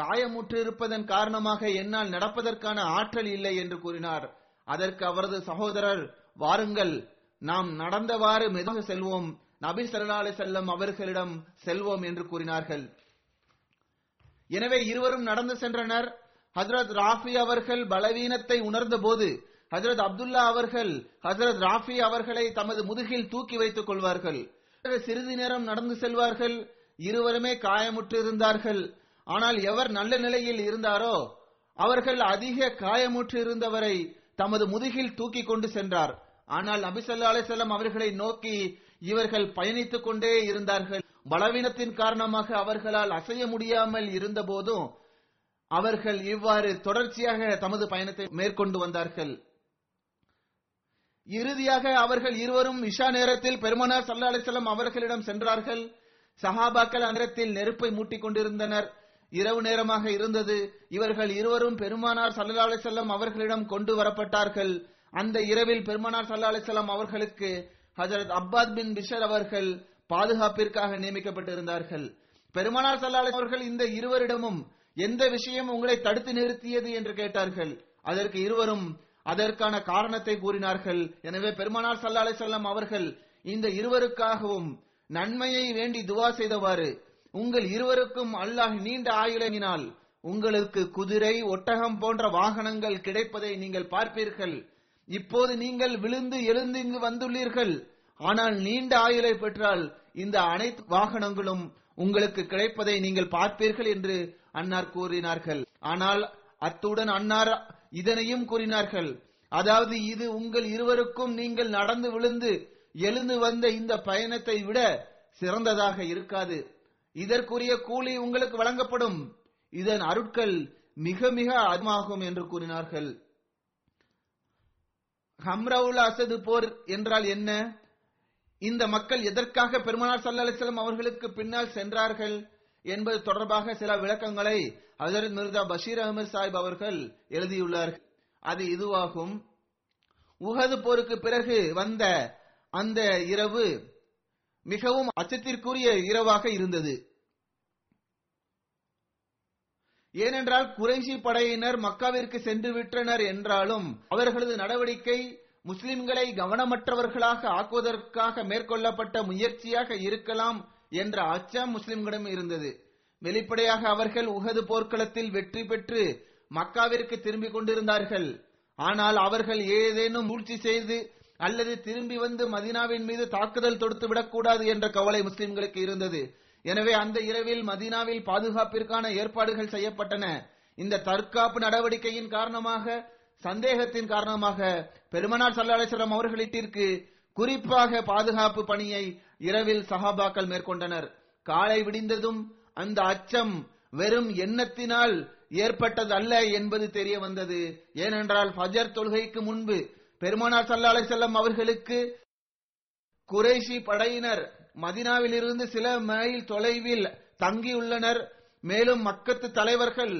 காயமுற்றிருப்பதன் காரணமாக என்னால் நடப்பதற்கான ஆற்றல் இல்லை என்று கூறினார். அதற்கு அவரது சகோதரர், வாருங்கள், நாம் நடந்தவாறு மெதுவாக செல்வோம், நபி ஸல்லல்லாஹு அலைஹி வஸல்லம் அவர்களிடம் செல்வோம் என்று கூறினார்கள். எனவே இருவரும் நடந்து சென்றனர். ஹஜ்ரத் ராஃபி அவர்கள் பலவீனத்தை உணர்ந்த போது ஹஜ்ரத் அப்துல்லா அவர்கள் ஹஜ்ரத் ராஃபி அவர்களை தமது முதுகில் தூக்கி வைத்துக் கொள்வார்கள். சிறிது நேரம் நடந்து செல்வார்கள். இருவருமே காயமுற்றிருந்தார்கள். ஆனால் எவர் நல்ல நிலையில் இருந்தாரோ அவர்கள் அதிக காயமுற்றிருந்தவரை தமது முதுகில் தூக்கி கொண்டு சென்றார். ஆனால் நபி ஸல்லல்லாஹு அலைஹி வஸல்லம் அவர்களை நோக்கி இவர்கள் பயணித்துக் கொண்டே இருந்தார்கள். பலவீனத்தின் காரணமாக அவர்களால் அசைய முடியாமல் இருந்த போதும் அவர்கள் இவ்வாறு தொடர்ச்சியாக தமது பயணத்தை மேற்கொண்டு வந்தார்கள். இறுதியாக அவர்கள் இருவரும் இஷா நேரத்தில் பெருமானார் ஸல்லல்லாஹு அலைஹி வஸல்லம் அவர்களிடம் சென்றார்கள். சஹாபாக்கள் அந்தரத்தில் நெருப்பை மூட்டிக் கொண்டிருந்தனர். இரவு நேரமாக இருந்தது. இவர்கள் இருவரும் பெருமானார் ஸல்லல்லாஹு அலைஹி வஸல்லம் அவர்களிடம் கொண்டு வரப்பட்டார்கள். அந்த இரவில் பெருமானார் ஸல்லல்லாஹு அலைஹி வஸல்லம் அவர்களுக்கு ஹஜரத் அப்பாத் பின் பிஷர் அவர்கள் பாதுகாப்பிற்காக நியமிக்கப்பட்டிருந்தார்கள். பெருமானார் ஸல்லல்லாஹு அலைஹி வஸல்லம் அவர்கள் இந்த இருவரிடமும், எந்த விஷயம் உங்களை தடுத்து நிறுத்தியது என்று கேட்டார்கள். அதற்கு இருவரும் அதற்கான காரணத்தை கூறினார்கள். எனவே பெருமானார் ஸல்லல்லாஹு அலைஹி வஸல்லம் அவர்கள், இந்த இருவருக்காகவும் நன்மையை வேண்டி துஆ செய்தவாறு, உங்கள் இருவருக்கும் அல்லாஹ் நீண்ட ஆயுளினால் உங்களுக்கு குதிரை, ஒட்டகம் போன்ற வாகனங்கள் கிடைப்பதை நீங்கள் பார்ப்பீர்கள். இப்போது நீங்கள் விழுந்து எழுந்து இங்கு வந்துள்ளீர்கள். ஆனால் நீண்ட ஆயுளை பெற்றால் இந்த அனைத்து வாகனங்களும் உங்களுக்கு கிடைப்பதை நீங்கள் பார்ப்பீர்கள் என்று அன்னார் கூறினார்கள். ஆனால் அத்துடன் அன்னார் இதனையும் கூறினார்கள், அதாவது இது உங்கள் இருவருக்கும் நீங்கள் நடந்து விழுந்து எழுந்து வந்த இந்த பயணத்தை விட சிறந்ததாக இருக்காது. இதற்குரிய கூலி உங்களுக்கு வழங்கப்படும். இதன் அருட்கள் மிக மிக அதிகமாகும் என்று கூறினார்கள். ஹம்ரா உல் அஸது போர் என்றால் என்ன? இந்த மக்கள் எதற்காக பெருமானார் ஸல்லல்லாஹு அலைஹி வஸல்லம் அவர்களுக்கு பின்னால் சென்றார்கள் என்பது தொடர்பாக சில விளக்கங்களை ஹஜரத் மிர்சா பஷீர் அஹ்மத் சாஹிப் அவர்கள் எழுதியுள்ளார்கள். அது இதுவாகும். உஹது போருக்கு பிறகு வந்த அந்த இரவு மிகவும் அச்சத்திற்குரிய இரவாக இருந்தது. ஏனென்றால் குறைஷி படையினர் மக்காவிற்கு சென்று விட்டனர் என்றாலும் அவர்களது நடவடிக்கை முஸ்லிம்களை கவனமற்றவர்களாக ஆக்குவதற்காக மேற்கொள்ளப்பட்ட முயற்சியாக இருக்கலாம் என்ற அச்சம் முஸ்லிம்களிடம் இருந்தது. வெளிப்படையாக அவர்கள் உஹது போர்க்களத்தில் வெற்றி பெற்று மக்காவிற்கு திரும்பிக் கொண்டிருந்தார்கள். ஆனால் அவர்கள் ஏதேனும் சூழ்ச்சி செய்து அல்லது திரும்பி வந்து மதீனாவின் மீது தாக்குதல் தொடுத்து விடக்கூடாது என்ற கவலை முஸ்லிம்களுக்கு இருந்தது. எனவே அந்த இரவில் மதீனாவில் பாதுகாப்பிற்கான ஏற்பாடுகள் செய்யப்பட்டன. இந்த தற்காப்பு நடவடிக்கையின் காரணமாக, சந்தேகத்தின் காரணமாக பெருமானார் ஸல்லல்லாஹு அலைஹி வஸல்லம் அவர்களிட்டிற்கு குறிப்பாக பாதுகாப்பு பணியை இரவில் சஹாபாக்கள் மேற்கொண்டனர். காலை விடிந்ததும் அந்த அச்சம் வெறும் எண்ணத்தினால் ஏற்பட்டது அல்ல என்பது தெரிய வந்தது. ஏனென்றால் ஃபஜர் தொழுகைக்கு முன்பு பெருமானார் ஸல்லல்லாஹு அலைஹி வஸல்லம் அவர்களுக்கு குறைஷி படையினர் மதீனாவில் இருந்து சில மைல் தொலைவில் தங்கியுள்ளனர். மேலும் மக்கத்து தலைவர்கள்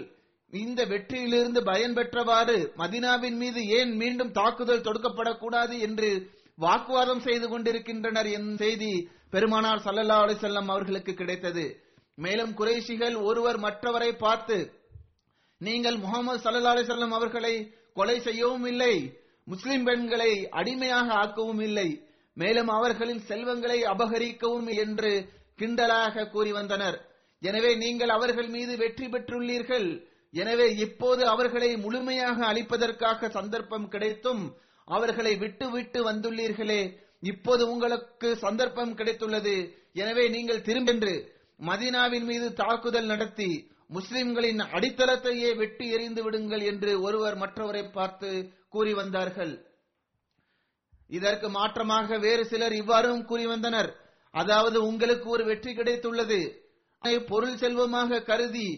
இந்த வெற்றியிலிருந்து பயன் பெற்றவாறு மதீனாவின் மீது ஏன் மீண்டும் தாக்குதல் தொடுக்கப்படக்கூடாது என்று வாக்குவாதம் செய்து கொண்டிருக்கின்றனர் என் செய்தி பெருமானார் ஸல்லல்லாஹு அலைஹி வஸல்லம் அவர்களுக்கு கிடைத்தது. மேலும் குறைஷிகள் ஒருவர் மற்றவரை பார்த்து, நீங்கள் முஹம்மது ஸல்லல்லாஹு அலைஹி வஸல்லம் அவர்களை கொலை செய்யவும் இல்லை, முஸ்லிம் பெண்களை அடிமையாக ஆக்கவும் இல்லை, மேலும் அவர்களின் செல்வங்களை அபகரிக்கவும் என்று கிண்டலாக கூறி வந்தனர். எனவே நீங்கள் அவர்கள் மீது வெற்றி பெற்றுள்ளீர்கள், எனவே இப்போது அவர்களை முழுமையாக அழிப்பதற்காக சந்தர்ப்பம் கிடைத்தும் அவர்களை விட்டு வந்துள்ளீர்களே, இப்போது உங்களுக்கு சந்தர்ப்பம் கிடைத்துள்ளது, எனவே நீங்கள் திரும்பென்று மதீனாவின் மீது தாக்குதல் நடத்தி முஸ்லிம்களின் அடித்தளத்தையே வெட்டி எறிந்து விடுங்கள் என்று ஒருவர் மற்றவரை பார்த்து கூறி வந்தார்கள். இதற்கு மாற்றமாக வேறு சிலர் இவ்வாறும் கூறி வந்தனர், அதாவது உங்களுக்கு ஒரு வெற்றி கிடைத்துள்ளது, பொருள் செல்வமாக கருதி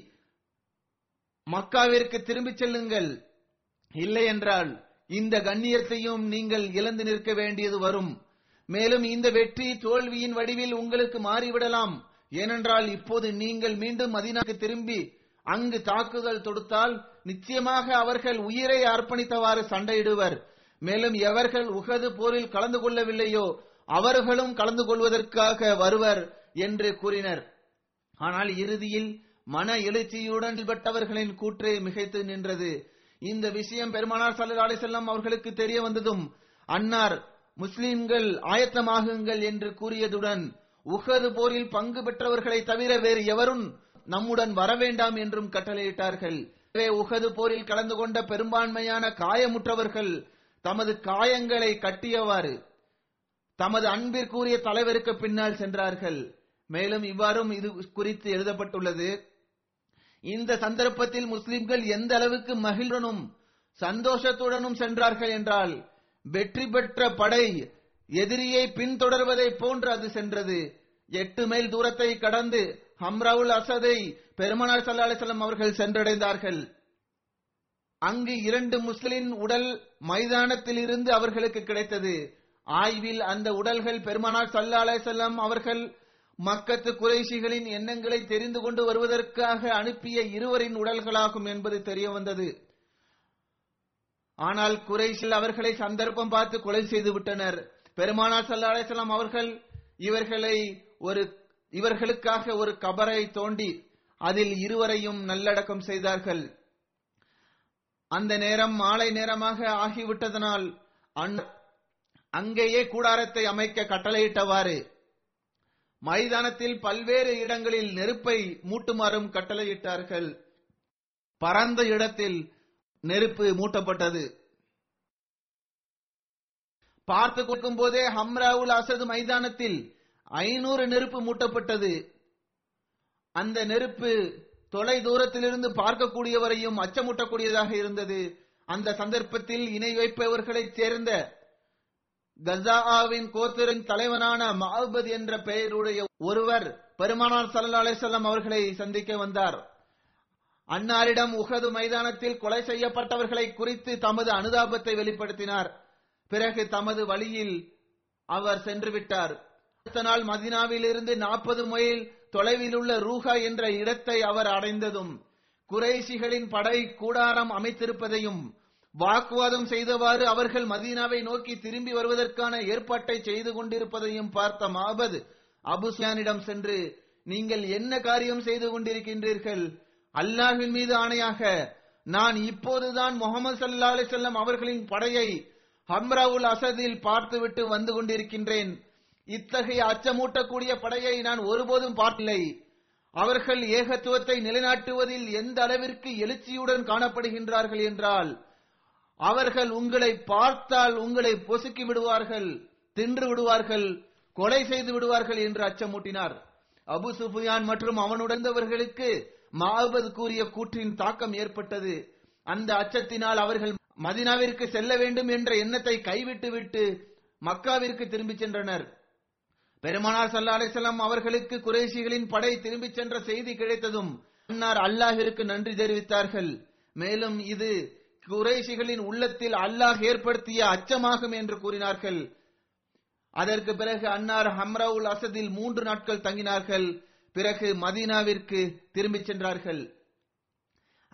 மக்காவிற்கு திரும்பிச் செல்லுங்கள், இல்லை என்றால் இந்த கண்ணியத்தையும் நீங்கள் இழந்து நிற்க வேண்டியது வரும், மேலும் இந்த வெற்றி தோல்வியின் வடிவில் உங்களுக்கு மாறிவிடலாம், ஏனென்றால் இப்போது நீங்கள் மீண்டும் மதீனாவுக்கு திரும்பி அங்கு தாக்குதல் தொடுத்தால் நிச்சயமாக அவர்கள் உயிரை அர்ப்பணித்தவாறு சண்டையிடுவர், மேலும் எவர்கள் உஹது போரில் கலந்து கொள்ளவில்லையோ அவர்களும் கலந்து கொள்வதற்காக வருவர் என்று கூறினர். ஆனால் இறுதியில் மன எழுச்சியுடன் பெற்றவர்களின் கூற்று மிகைத்து நின்றது. இந்த விஷயம் பெருமானார் ஸல்லல்லாஹு அலைஹி வஸல்லம் அவர்களுக்கு தெரிய வந்ததும் அன்னார் முஸ்லிம்கள் ஆயத்தமாகுங்கள் என்று கூறியதுடன் உஹது போரில் பங்கு பெற்றவர்களை தவிர வேறு எவரும் நம்முடன் வரவேண்டாம் என்றும் கட்டளையிட்டார்கள். உஹது போரில் கலந்து கொண்ட பெரும்பான்மையான காயமுற்றவர்கள் தமது காயங்களை கட்டியவாறு தமது அன்பிற்குரிய தலைவருக்கு பின்னால் சென்றார்கள். மேலும் இவ்வாறும் இது குறித்து எழுதப்பட்டுள்ளது, இந்த சந்தர்ப்பத்தில் முஸ்லிம்கள் எந்த அளவுக்கு மகிழ்வுடனும் சந்தோஷத்துடனும் சென்றார்கள் என்றால் வெற்றி பெற்ற படை எதிரியை பின்தொடர்வதை போன்று அது சென்றது. 8 மைல் தூரத்தை கடந்து ஹம்ரா உல் அசதை பெருமானார் ஸல்லல்லாஹு அலைஹி வஸல்லம் அவர்கள் சென்றடைந்தார்கள். அங்கு 2 முஸ்லிம் உடல் மைதானத்தில் இருந்து அவர்களுக்கு கிடைத்தது. ஆய்வில் அந்த உடல்கள் பெருமானார் ஸல்லல்லாஹு அலைஹி வஸல்லம் அவர்கள் மக்கத்து குறைஷிகளின் எண்ணங்களை தெரிந்து கொண்டு வருவதற்காக அனுப்பிய இருவரின் உடல்களாகும் என்பது தெரிய வந்தது. ஆனால் குறைஷில் அவர்களை சந்தர்ப்பம் பார்த்து கொலை செய்து விட்டனர். பெருமானார் ஸல்லல்லாஹு அலைஹி வஸல்லம் அவர்கள் இவர்களுக்காக ஒரு கபரை தோண்டி அதில் இருவரையும் நல்லடக்கம் செய்தார்கள். அந்த நேரம் மாலை நேரமாக ஆகிவிட்டதனால் அங்கேயே கூடாரத்தை அமைக்க கட்டளையிட்டவாறு மைதானத்தில் பல்வேறு இடங்களில் நெருப்பை மூட்டுமாறும் கட்டளையிட்டார்கள். பரந்த இடத்தில் நெருப்பு மூட்டப்பட்டது. பார்த்து கொடுக்கும் போதே ஹம்ரா உல் அசது மைதானத்தில் 500 நெருப்பு மூட்டப்பட்டது. அந்த நெருப்பு தொலை தூரத்திலிருந்து பார்க்கக்கூடியவரையும் அச்சமூட்டக்கூடியதாக இருந்தது. அந்த சந்தர்ப்பத்தில் இணை வைப்பவர்களைச் சேர்ந்த கஸாவின் கோத்திரின் தலைவனான மஅபத் என்ற பெயருடைய ஒருவர் பெருமானார் ஸல்லல்லாஹு அலைஹி வஸல்லம் அவர்களை சந்திக்க வந்தார். அன்னாரிடம் உஹது மைதானத்தில் கொலை செய்யப்பட்டவர்களை குறித்து தமது அனுதாபத்தை வெளிப்படுத்தினார். பிறகு தமது வழியில் அவர் சென்று விட்டார். அடுத்த நாள் மதீனாவில் இருந்து 40 மைல் தொலைவில் உள்ள ரூஹா என்ற இடத்தை அவர் அடைந்ததும் குறைஷிகளின் படை கூடாரம் அமைத்திருப்பதையும் வாக்குவாதம் செய்தவாறு அவர்கள் மதீனாவை நோக்கி திரும்பி வருவதற்கான ஏற்பாட்டை செய்து கொண்டிருப்பதையும் பார்த்த மஅபத் அபு சுஃபியானிடம் சென்று, நீங்கள் என்ன காரியம் செய்து கொண்டிருக்கின்றீர்கள்? அல்லாஹ்வின் மீது ஆணையாக நான் இப்போதுதான் முஹம்மது ஸல்லல்லாஹு அலைஹி வஸல்லம் அவர்களின் படையை ஹம்ரா உல் அசதில் பார்த்துவிட்டு வந்து கொண்டிருக்கின்றேன். இத்தகைய அச்சமூட்டக்கூடிய படையை நான் ஒருபோதும் பார்க்கவில்லை. அவர்கள் ஏகத்துவத்தை நிலைநாட்டுவதில் எந்த அளவிற்கு எழுச்சியுடன் காணப்படுகின்றார்கள் என்றால் அவர்கள் உங்களை பார்த்தால் உங்களை பொசுக்கி விடுவார்கள், தின்று விடுவார்கள், கொலை செய்து விடுவார்கள் என்று அச்சமூட்டினார். அபு சுஃபியான் மற்றும் அவனுடந்தவர்களுக்கு மாஅபத் கூறிய கூற்றின் தாக்கம் ஏற்பட்டது. அந்த அச்சத்தினால் அவர்கள் மதீனாவிற்கு செல்ல வேண்டும் என்ற எண்ணத்தை கைவிட்டுவிட்டு மக்காவிற்கு திரும்பி சென்றனர். பெருமானார் ஸல்லல்லாஹு அலைஹி வஸல்லம் அவர்களுக்கு குறைஷிகளின் படை திரும்பி சென்ற செய்தி கிடைத்ததும் அல்லாஹ்விற்கு நன்றி தெரிவித்தார்கள். மேலும் இது குறைஷிகளின் உள்ளத்தில் அல்லாஹ் ஏற்படுத்திய அச்சமாகும் என்று கூறினார்கள். அதற்கு பிறகு அன்னார் ஹம்ரா உல் அசதில் 3 நாட்கள் தங்கினார்கள். பிறகு மதீனாவிற்கு திரும்பிச் சென்றார்கள்.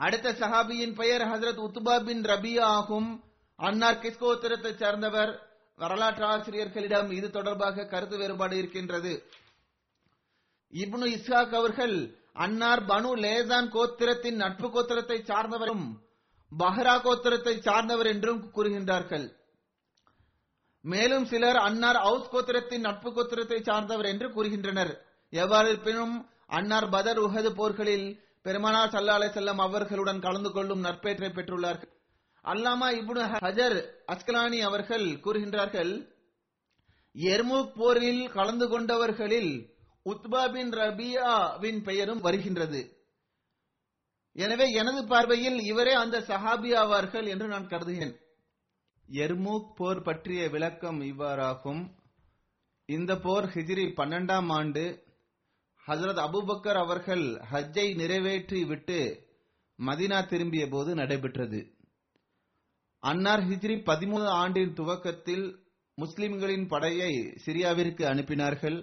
அடுத்த சஹாபியின் பெயர் ஹஜ்ரத் உத்பா பின் ரபியா ஆகும். அன்னார் கிஸ்கோத்திரத்தை சார்ந்தவர். வரலாற்று ஆசிரியர்களிடம் இது தொடர்பாக கருத்து வேறுபாடு இருக்கின்றது. இப்னு இஸ்ஹாக் அவர்கள் அன்னார் பனு லேசான் கோத்திரத்தின் நட்பு கோத்திரத்தை சார்ந்தவரும் பஹ்ரா கோத்திரத்தை சார்ந்தவர் என்றும் கூறுகின்றார்கள். மேலும் சிலர் அன்னார் ஹவுஸ் கோத்திரத்தின் நட்பு கோத்திரத்தை சார்ந்தவர் என்று கூறுகின்றனர். எவ்வாறு இருப்பினும் அன்னார் பதர் உஹது போர்களில் பெருமானார் ஸல்லல்லாஹு அலைஹி வஸல்லம் அவர்களுடன் கலந்து கொள்ளும் நற்பேற்றை பெற்றுள்ளார்கள். அல்லாமா இப்னு ஹஜர் அஸ்கலானி அவர்கள் கூறுகின்றார்கள், யர்முக் போரில் கலந்து கொண்டவர்களில் உத்பா பின் ரபியாவின் பெயரும் வருகின்றது. எனவே எனது பார்வையில் இவரே அந்த சஹாபி ஆவார்கள் என்று நான் கருதுகிறேன். யர்முக் போர் பற்றிய விளக்கம் இவ்வாறாகும். இந்த போர் ஹிஜ்ரி 12ஆம் ஆண்டு ஹஜ்ரத் அபூபக்கர் அவர்கள் ஹஜ்ஜை நிறைவேற்றி விட்டு மதீனா திரும்பிய போது நடைபெற்றது. அன்னார் ஹிஜ்ரி 13 ஆண்டின் துவக்கத்தில் முஸ்லிம்களின் படையை சிரியாவிற்கு அனுப்பினார்கள்.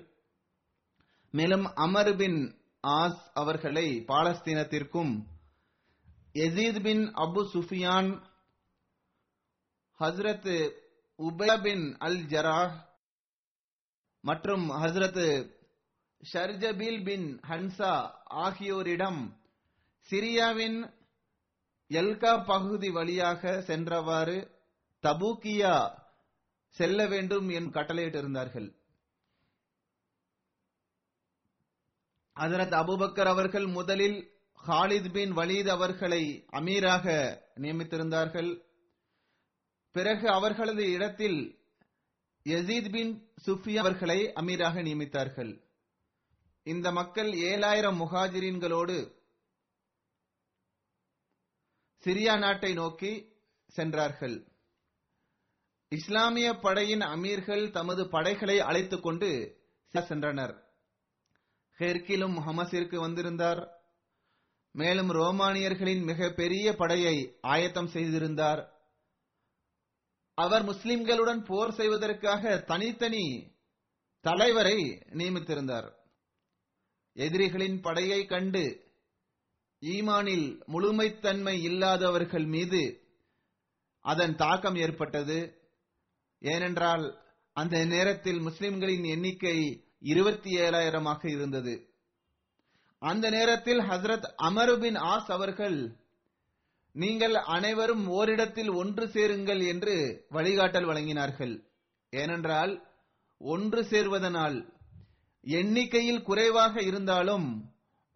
மேலும் அமர் பின் ஆஸ் அவர்களை பாலஸ்தீனத்திற்கும், யசீத் பின் அபு சுஃபியான், ஹஜ்ரத் உபையா பின் அல் ஜராஹ் மற்றும் ஹஜ்ரத் ஷர்ஜபீல் பின் ஹன்சா ஆகியோரிடம் சிரியாவின் எல்கா பகுதி வழியாக சென்றவாறு தபூக்கியா செல்ல வேண்டும் என்று கட்டளையிட்டிருந்தார்கள். ஹஜ்ரத் அபூபக்கர் அவர்கள் முதலில் ஹாலித் பின் வலீத் அவர்களை அமீராக நியமித்திருந்தார்கள். பிறகு அவர்களது இடத்தில் யசீத் பின் சுஃபியான் அவர்களை அமீராக நியமித்தார்கள். இந்த மக்கள் 7000 முஹாஜிரீன்களோடு சிரியா நாட்டை நோக்கி சென்றார்கள். இஸ்லாமிய படையின் அமீர்கள் தமது படைகளை அழைத்துக் கொண்டு சென்றனர். ஹெர்கிலும் ஹமஸிற்கு வந்திருந்தார். மேலும் ரோமானியர்களின் மிக பெரிய படையை ஆயத்தம் செய்திருந்தார். அவர் முஸ்லிம்களுடன் போர் செய்வதற்காக தனித்தனி தலைவரை நியமித்திருந்தார். எதிரிகளின் படையை கண்டு ஈமானில் முழுமைத்தன்மை இல்லாதவர்கள் மீது அதன் தாக்கம் ஏற்பட்டது. ஏனென்றால் அந்த நேரத்தில் முஸ்லிம்களின் எண்ணிக்கை 27,000ஆக இருந்தது. அந்த நேரத்தில் ஹஜ்ரத் அமர் பின் ஆஸ் அவர்கள், நீங்கள் அனைவரும் ஓரிடத்தில் ஒன்று சேருங்கள் என்று வழிகாட்டல் வழங்கினார்கள். ஏனென்றால் ஒன்று சேர்வதனால் எண்ணிக்கையில் குறைவாக இருந்தாலும்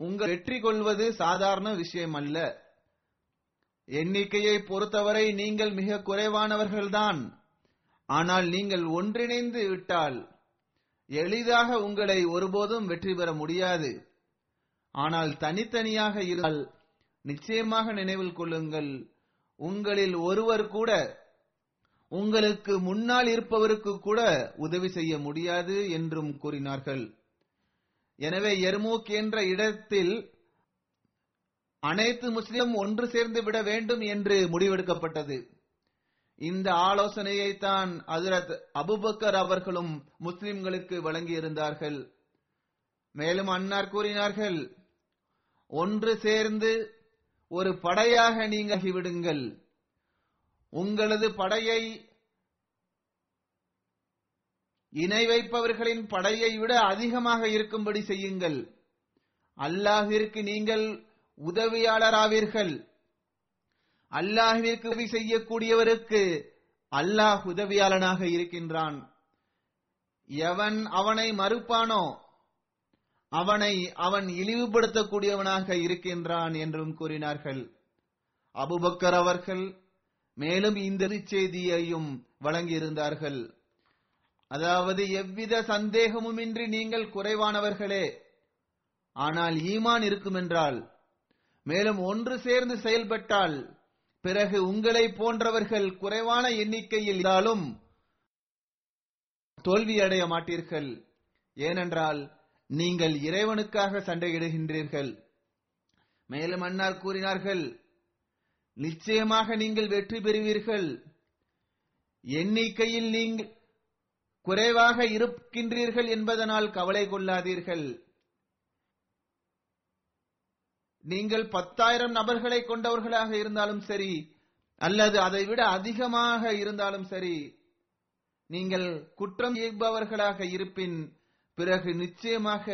உங்கள் வெற்றி கொள்வது சாதாரண விஷயம் அல்ல. எண்ணிக்கையை பொறுத்தவரை நீங்கள் மிக குறைவானவர்கள்தான். ஆனால் நீங்கள் ஒன்றிணைந்து விட்டால் எளிதாக உங்களை ஒருபோதும் வெற்றி பெற முடியாது. ஆனால் தனித்தனியாக இருந்தால் நிச்சயமாக நினைவில் கொள்ளுங்கள், உங்களில் ஒருவர் கூட உங்களுக்கு முன்னால் இருப்பவருக்கு கூட உதவி செய்ய முடியாது என்றும் கூறினார்கள். எனவே யர்மூக் என்ற இடத்தில் அனைத்து முஸ்லிம் ஒன்று சேர்ந்து விட வேண்டும் என்று முடிவெடுக்கப்பட்டது. இந்த ஆலோசனையை தான் ஹஜ்ரத் அபூபக்கர் அவர்களும் முஸ்லிம்களுக்கு வழங்கியிருந்தார்கள். மேலும் அன்னார் கூறினார்கள், ஒன்று சேர்ந்து ஒரு படையாக நீங்கள் விடுங்கள். உங்களது படையை இணை வைப்பவர்களின் படையை விட அதிகமாக இருக்கும்படி செய்யுங்கள். அல்லாஹ்விற்கு நீங்கள் உதவியாளராவீர்கள். அல்லாஹ்விற்கு உதவி செய்யக்கூடியவருக்கு அல்லாஹ் உதவியாளனாக இருக்கின்றான். எவன் அவனை மறுப்பானோ அவனை அவன் இழிவுபடுத்தக்கூடியவனாக இருக்கின்றான் என்றும் கூறினார்கள். அபூபக்கர் அவர்கள் மேலும் இந்த செய்தியையும் வழங்கியிருந்தார்கள். அதாவது எவ்வித சந்தேகமுமின்றி நீங்கள் குறைவானவர்களே, ஆனால் ஈமான் இருக்குமென்றால் மேலும் ஒன்று சேர்ந்து செயல்பட்டால் பிறகு உங்களை போன்றவர்கள் குறைவான எண்ணிக்கையில் இருந்தாலும் தோல்வியடைய மாட்டீர்கள். ஏனென்றால் நீங்கள் இறைவனுக்காக சண்டையிடுகின்றீர்கள். மேலும் அன்னார் கூறினார்கள், நிச்சயமாக நீங்கள் வெற்றி பெறுவீர்கள். எண்ணிக்கையில் நீங்கள் குறைவாக இருக்கின்றீர்கள் என்பதனால் கவலை கொள்ளாதீர்கள். நீங்கள் 10,000 நபர்களை கொண்டவர்களாக இருந்தாலும் சரி, அல்லது அதை விட அதிகமாக இருந்தாலும் சரி, நீங்கள் குற்றம் இயக்குபவர்களாக இருப்பின் பிறகு நிச்சயமாக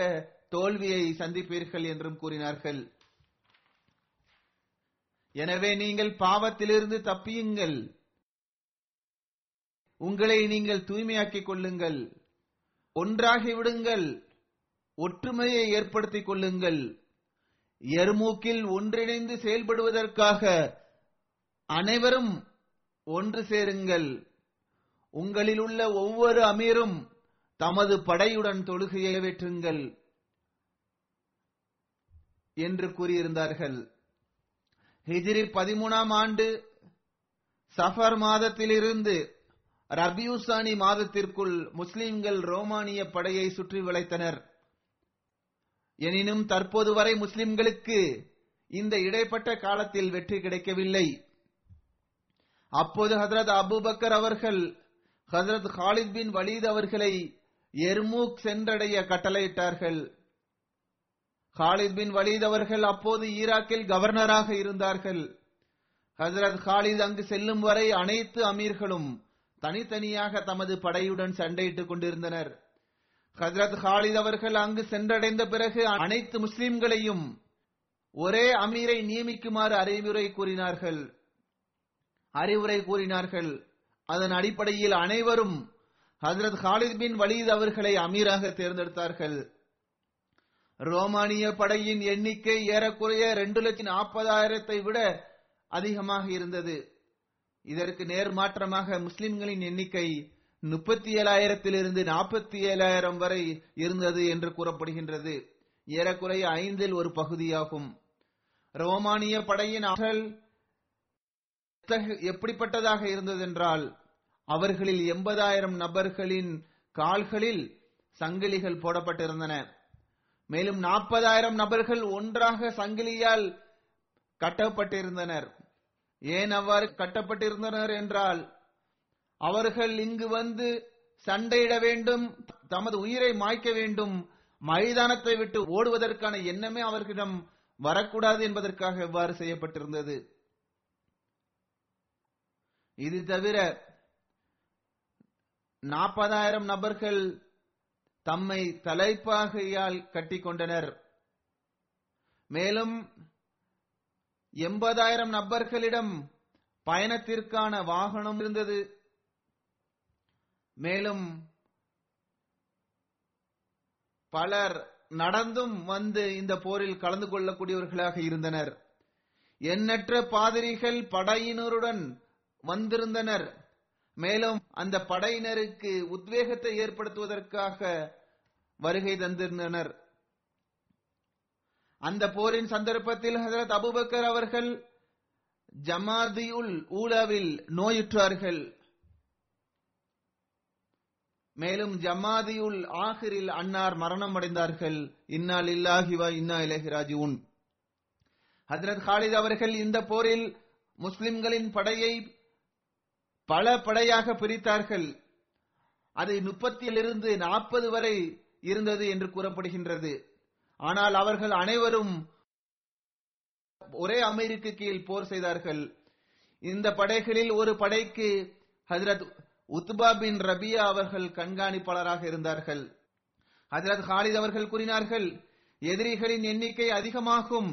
தோல்வியை சந்திப்பீர்கள் என்றும் கூறினார்கள். எனவே நீங்கள் பாவத்திலிருந்து தப்பியுங்கள், உங்களை நீங்கள் தூய்மையாக்கிக் கொள்ளுங்கள், ஒன்றாகிவிடுங்கள், ஒற்றுமையை ஏற்படுத்திக் கொள்ளுங்கள். யர்மூக்கில் ஒன்றிணைந்து செயல்படுவதற்காக அனைவரும் ஒன்று சேருங்கள். உங்களில் உள்ள ஒவ்வொரு அமீரும் தமது படையுடன் தொழுகையை வெற்றுங்கள் என்று கூறியிருந்தார்கள். ஹிஜ்ரி 13 ஆண்டு சஃபர் மாதத்திலிருந்து ரபியுசானி மாதத்திற்குள் முஸ்லிம்கள் ரோமானிய படையை சுற்றி வளைத்தனர். எனினும் தற்போது வரை முஸ்லிம்களுக்கு இந்த இடைப்பட்ட காலத்தில் வெற்றி கிடைக்கவில்லை. அப்போது ஹஜ்ரத் அபூபக்கர் அவர்கள் ஹஜ்ரத் ஹாலித் பின் வலீத் அவர்களை எர்மூக் சென்றடைய கட்டளையிட்டார்கள். ஹாலித் பின் வலீத் அவர்கள் அப்போது ஈராக்கில் கவர்னராக இருந்தார்கள். ஹஜ்ரத் ஹாலித் அங்கு செல்லும் வரை அனைத்து அமீர்களும் தனித்தனியாக தமது படையுடன் சண்டையிட்டுக் கொண்டிருந்தனர். ஹஜ்ரத் ஹாலித் அவர்கள் அங்கு சென்றடைந்த பிறகு அனைத்து முஸ்லிம்களையும் ஒரே அமீரை நியமிக்குமாறு அறிவுரை கூறினார்கள். அதன் அடிப்படையில் அனைவரும் ஹஜ்ரத் ஹாலித் பின் வலீத் அவர்களை அமீராக தேர்ந்தெடுத்தார்கள். ரோமானிய படையின் எண்ணிக்கை ஏறக்குறைய 240,000 விட அதிகமாக இருந்தது. இதற்கு நேர்மாற்றமாக முஸ்லிம்களின் எண்ணிக்கை 37,000 47,000 வரை இருந்தது என்று கூறப்படுகின்றது. ஏறக்குறைய 5 ஒரு பகுதியாகும். ரோமானிய படையின் ஆற்றல் எப்படிப்பட்டதாக இருந்ததென்றால், அவர்களில் 80,000 நபர்களின் கால்களில் சங்கிலிகள் போடப்பட்டிருந்தன. மேலும் 40,000 நபர்கள் ஒன்றாக சங்கிலியால் கட்டப்பட்டிருந்தனர். ஏன் அவ்வாறு கட்டப்பட்டிருந்தனர் என்றால், அவர்கள் இங்கு வந்து சண்டையிட வேண்டும், தமது உயிரை மாய்க்க வேண்டும், மைதானத்தை விட்டு ஓடுவதற்கான எண்ணமே அவர்களிடம் வரக்கூடாது என்பதற்காக இவ்வாறு செய்யப்பட்டிருந்தது. இது தவிர 40,000 நபர்கள் தம்மை தலைப்பாகையால் கட்டிக்கொண்டனர். மேலும் 80,000 நபர்களிடம் பயணத்திற்கான வாகனம் இருந்தது. மேலும் பலர் நடந்தும் வந்து இந்த போரில் கலந்து கொள்ளக்கூடியவர்களாக இருந்தனர். எண்ணற்ற பாதிரிகள் படையினருடன் வந்திருந்தனர். மேலும் அந்த படையினருக்கு உத்வேகத்தை ஏற்படுத்துவதற்காக வருகை தந்திருந்தனர். அந்த போரின் சந்தர்ப்பத்தில் ஹஜ்ரத் அபூபக்கர் அவர்கள் ஜமாதியுல் ஊலாவில் நோயுற்றார்கள். மேலும் ஜமாதியுல் ஆகிரில் அன்னார் மரணம் அடைந்தார்கள். இன்னா லில்லாஹி வ இன்னா இலைஹி ராஜிஊன். ஹஜ்ரத் ஹாலித் அவர்கள் இந்த போரில் முஸ்லிம்களின் படையை பல படையாக பிரித்தார்கள். அது 30 40 வரை இருந்தது என்று கூறப்படுகின்றது. ஆனால் அவர்கள் அனைவரும் ஒரே அமீருக்கு கீழ் போர் செய்தார்கள். இந்த படைகளில் ஒரு படைக்கு ஹஜ்ரத் உத்பா பின் ரபியா அவர்கள் கண்காணிப்பாளராக இருந்தார்கள். ஹஜ்ரத் ஹாலித் அவர்கள் கூறினார்கள், எதிரிகளின் எண்ணிக்கை அதிகமாகும்,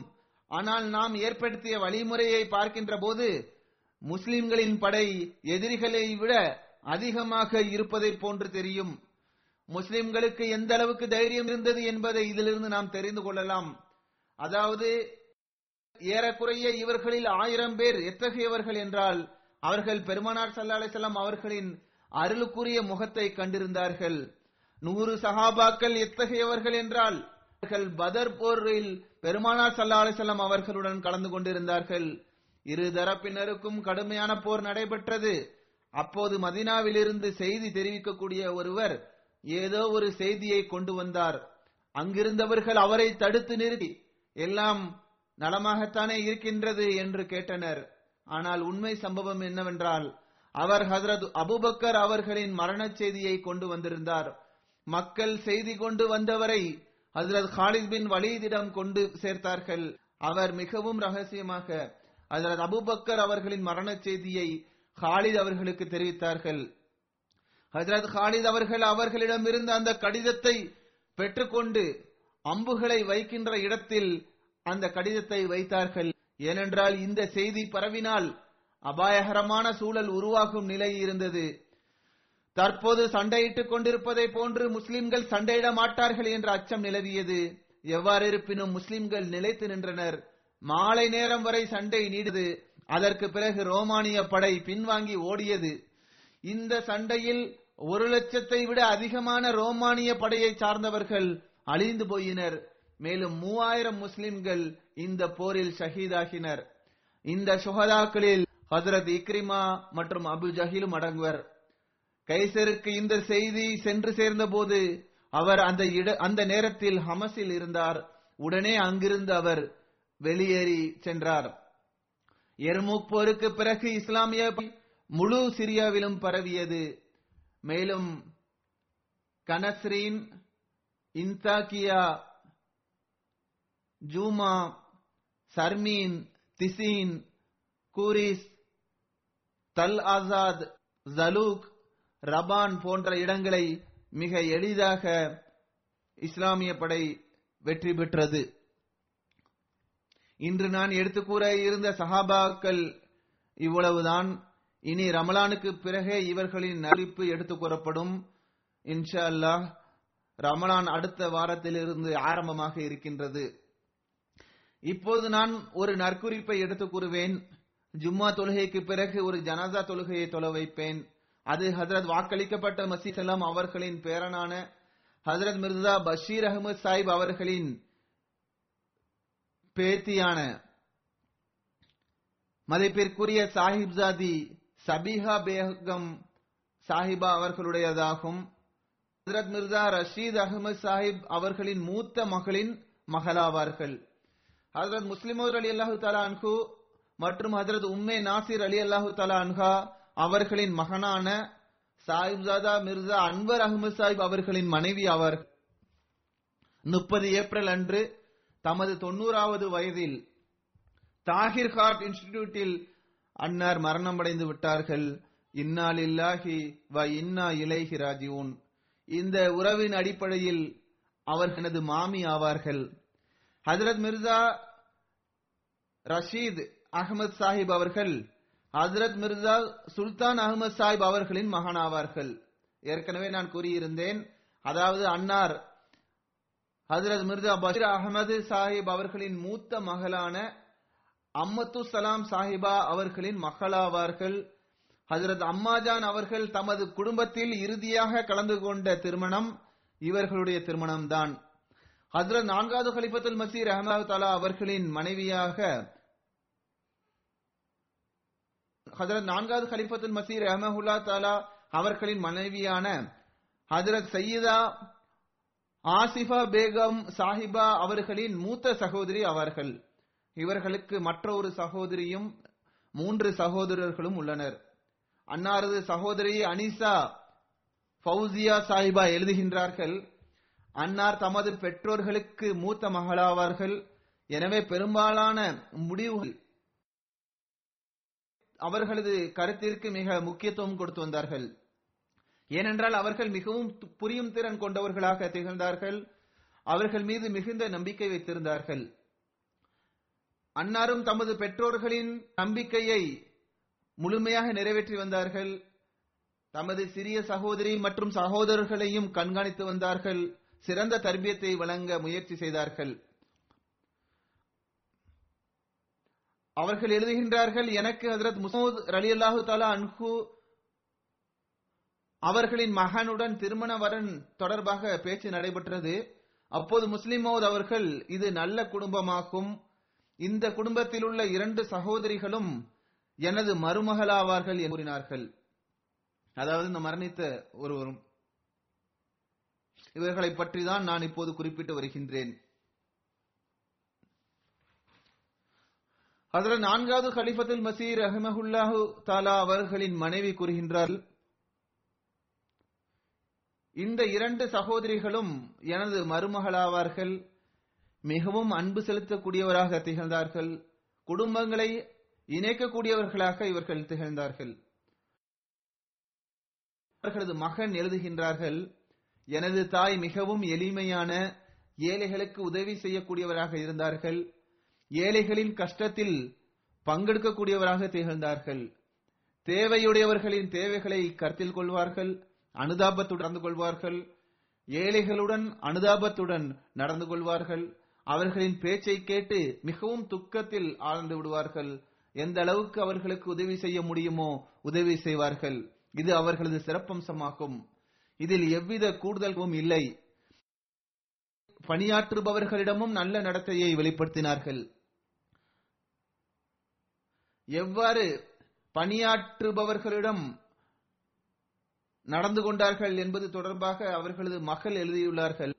ஆனால் நாம் ஏற்படுத்திய வழிமுறையை பார்க்கின்ற போது முஸ்லிம்களின் படை எதிரிகளை விட அதிகமாக இருப்பதை போன்று தெரியும். முஸ்லிம்களுக்கு எந்த அளவுக்கு தைரியம் இருந்தது என்பதை இதிலிருந்து நாம் தெரிந்து கொள்ளலாம். அதாவது ஏறக்குறைய இவர்களில் 1,000 பேர் எத்தகையவர்கள் என்றால், அவர்கள் பெருமானார் ஸல்லல்லாஹு அலைஹி வஸல்லம் அவர்களின் அருளுக்குரிய முகத்தை கண்டிருந்தார்கள். 100 சஹாபாக்கள் எத்தகையவர்கள் என்றால், அவர்கள் பதர் போரில் பெருமானார் ஸல்லல்லாஹு அலைஹி வஸல்லம் அவர்களுடன் கலந்து கொண்டிருந்தார்கள். இரு தரப்பினருக்கும் கடுமையான போர் நடைபெற்றது. அப்போது மதீனாவிலிருந்து செய்தி தெரிவிக்கக்கூடிய ஒருவர் ஏதோ ஒரு செய்தியை கொண்டு வந்தார். அங்கிருந்தவர்கள் அவரை தடுத்து நிறுத்தி, எல்லாம் நலமாகத்தானே இருக்கின்றது என்று கேட்டனர். ஆனால் உண்மை சம்பவம் என்னவென்றால், அவர் ஹஜ்ரத் அபூபக்கர் அவர்களின் மரண செய்தியை கொண்டு வந்திருந்தார். மக்கள் செய்தி கொண்டு வந்தவரை ஹஜ்ரத் காலித் பின் வலீதிடம் கொண்டு சேர்த்தார்கள். அவர் மிகவும் ரகசியமாக ஹஜ்ரத் அபூபக்கர் அவர்களின் மரண செய்தியை காலித் அவர்களுக்கு தெரிவித்தார்கள். ஹஜ்ரத் காலித் அவர்கள் அவர்களிடம் இருந்த அந்த கடிதத்தை பெற்றுக்கொண்டு அம்புகளை வைக்கின்ற இடத்தில் அந்த கடிதத்தை வைத்தார்கள். ஏனென்றால் இந்த செய்தி பரவினால் அபாயகரமான சூழல் உருவாகும் நிலை இருந்தது. தற்போது சண்டையிட்டுக் கொண்டிருப்பதை போன்று முஸ்லிம்கள் சண்டையிட மாட்டார்கள் என்ற அச்சம் நிலவியது. எவ்வாறு இருப்பினும் முஸ்லிம்கள் நிலைத்து நின்றனர். மாலை நேரம் வரை சண்டை நீடித்தது. அதற்கு பிறகு ரோமானிய படை பின்வாங்கி ஓடியது. இந்த சண்டையில் 100,000 விட அதிகமான ரோமானிய படையை சார்ந்தவர்கள் அழிந்து போயினர். மேலும் 3000 முஸ்லிம்கள் இந்த போரில் ஷஹீதாகினர். இந்த சுஹதாக்களில் ஹஜ்ரத் இக்ரிமா மற்றும் அபு ஜஹிலும் அடங்குவர். கைசருக்கு இந்த செய்தி சென்று சேர்ந்த போது அவர் அந்த நேரத்தில் ஹமஸில் இருந்தார். உடனே அங்கிருந்து அவர் வெளியேறி சென்றார். யர்முக் போருக்கு பிறகு இஸ்லாமிய முழு சிரியாவிலும் பரவியது. மேலும் கனஸ்ரீன், இன்தாக்கியா, ஜூமா, சர்மீன், திசீன், கூரிஸ், தல் ஆசாத், ஜலூக், ரபான் போன்ற இடங்களை மிக எளிதாக இஸ்லாமிய படை வெற்றி பெற்றது. இன்று நான் எடுத்துக்கூற இருந்த சஹாபாக்கள் இவ்வளவுதான். இனி ரமலானுக்கு பிறகே இவர்களின் அறிவிப்பு எடுத்துக் கூறப்படும். இன்ஷா அல்லாஹ் ரமலான் அடுத்த வாரத்திலிருந்து ஆரம்பமாக இருக்கின்றது. இப்போது நான் ஒரு நற்குறிப்பை எடுத்துக் கூறுவேன். ஜும்மா தொழுகைக்கு பிறகு ஒரு ஜனாசா தொழுகையை தொழ வைப்பேன். அது ஹஜ்ரத் வாக்களிக்கப்பட்ட மசீஹ் ஸல்லல்லாஹு அலைஹி வஸல்லம் அவர்களின் பேரனான ஹஜ்ரத் மிர்சா பஷீர் அஹ்மத் சாஹிப் அவர்களின் பேத்தியான மதிப்பிற்குரிய சாஹிப்ஜாதி சபிஹா பேகம் சாஹிபா அவர்களுடையதாகும். ஹஜ்ரத் மிர்சா ரஷீத் அஹ்மத் சாஹிப் அவர்களின் மூத்த மகளின் மகளாவார்கள். ஹஜ்ரத் முஸ்லிமோர் அலி அல்லாஹு தாலா அன்ஹு மற்றும் ஹஜ்ரத் உம்மே நாசிர் அலி அல்லாஹு தாலா அன்ஹா அவர்களின் மகனான சாஹிப்ஜாதா மிர்சா அன்வர் அஹ்மத் சாஹிப் அவர்களின் மனைவி ஆவார்கள். 30 ஏப்ரல் அன்று தமது 90வது வயதில் தாகிர் ஹார்ட் இன்ஸ்டிடியூட்டில் அன்னார் மரணமடைந்து விட்டார்கள். இன்னா லில்லாஹி வ இன்னா இலைஹி ராஜிஊன். இந்த உறவின் அடிப்படையில் அவர்களது மாமி ஆவார்கள். ஹஜ்ரத் மிர்சா ரஷீத் அஹ்மத் சாஹிப் அவர்கள் ஹஜ்ரத் மிர்சா சுல்தான் அஹ்மத் சாஹிப் அவர்களின் மகனாவார்கள். ஏற்கனவே நான் கூறியிருந்தேன். அதாவது அன்னார் ஹஜ்ரத் மிர்சா பஷீர் அஹ்மது சாஹிப் அவர்களின் மூத்த மகளான அம்மத்து சலாம் சாஹிபா அவர்களின் மகளாவார்கள். ஹஜ்ரத் அம்மாஜான் அவர்கள் தமது குடும்பத்தில் இறுதியாக கலந்து கொண்ட திருமணம் இவர்களுடைய திருமணம்தான். ஹஜ்ரத் 4வது கலீஃபத்துல் மஸீஹ் ரஹ்மத்துல்லாஹி தஆலா அவர்களின் மனைவியாக ஹஜ்ரத் 4வது கலீஃபத்துல் மஸீஹ் ரஹ்மத்துல்லாஹி தஆலா அவர்களின் மனைவியான ஹஜ்ரத் சையதா ஆசிஃபா பேகம் சாஹிபா அவர்களின் மூத்த சகோதரி அவர்கள். இவர்களுக்கு மற்றொரு சகோதரியும் 3 சகோதரர்களும் உள்ளனர். அன்னாரது சகோதரி அனிசா ஃபவுசியா சாஹிபா எழுதுகின்றார்கள், அன்னார் தமது பெற்றோர்களுக்கு மூத்த மகளாவார்கள். எனவே பெரும்பாலான முடிவுகள் அவர்களது கருத்திற்கு மிக முக்கியத்துவம் கொடுத்து வந்தார்கள். ஏனென்றால் அவர்கள் மிகவும் புரியும் திறன் கொண்டவர்களாக திகழ்ந்தார்கள். அவர்கள் மீது மிகுந்த நம்பிக்கை வைத்திருந்தார்கள். அன்னாரும் தமது பெற்றோர்களின் நம்பிக்கையை முழுமையாக நிறைவேற்றி வந்தார்கள். தமது சிறிய சகோதரி மற்றும் சகோதரர்களையும் கண்காணித்து வந்தார்கள். சிறந்த தர்பியத்தை வழங்க முயற்சி செய்தார்கள். அவர்கள் எழுதுகின்றார்கள், எனக்கு ஹஜ்ரத் முஹம்மது ரலியல்லாஹு தஆலா அன்ஹு அவர்களின் மகனுடன் திருமண வரன் தொடர்பாக பேச்சு நடைபெற்றது. அப்போது முஸ்லிம் மௌத் அவர்கள், இது நல்ல குடும்பமாகும், இந்த குடும்பத்தில் உள்ள 2 சகோதரிகளும் எனது மருமகளாவார்கள் என்று கூறினார்கள். அதாவது இந்த மரணித்த ஒருவரும் இவர்களை பற்றி தான் நான் இப்போது குறிப்பிட்டு வருகின்றேன். ஹஜ்ரத் 4வது கலீஃபத்துல் மஸீஹ் ரஹ்மஹுல்லாஹு தஆலா அவர்களின் மனைவி கூறுகின்றார்கள், இந்த 2 சகோதரிகளும் எனது மருமகளாவார்கள், மிகவும் அன்பு செலுத்தக்கூடியவராக திகழ்ந்தார்கள், குடும்பங்களை இணைக்கக்கூடியவர்களாக இவர்கள் திகழ்ந்தார்கள். அவர்களது மகன் எழுதுகின்றார்கள், எனது தாய் மிகவும் எளிமையான ஏழைகளுக்கு உதவி செய்யக்கூடியவராக இருந்தார்கள், ஏழைகளின் கஷ்டத்தில் பங்கெடுக்கக்கூடியவராக திகழ்ந்தார்கள், தேவையுடையவர்களின் தேவைகளை கருத்தில் கொள்வார்கள், அனுதாபத்துடன் நடந்து கொள்வார்கள், ஏழைகளுடன் அனுதாபத்துடன் நடந்து கொள்வார்கள், அவர்களின் பேச்சை கேட்டு மிகவும் துக்கத்தில் ஆழ்ந்து விடுவார்கள், எந்த அளவுக்கு அவர்களுக்கு உதவி செய்ய முடியுமோ உதவி செய்வார்கள். இது அவர்களது சிறப்பம்சமாகும். இதில் எவ்வித கூடுதலும் இல்லை. பணியாற்றுபவர்களிடமும் நல்ல நடத்தையை வெளிப்படுத்தினார்கள். எவ்வாறு பணியாற்றுபவர்களிடம் நடந்து கொண்டார்கள் என்பது தொடர்பாக அவர்களது மகள் எழுதியுள்ளார்கள்.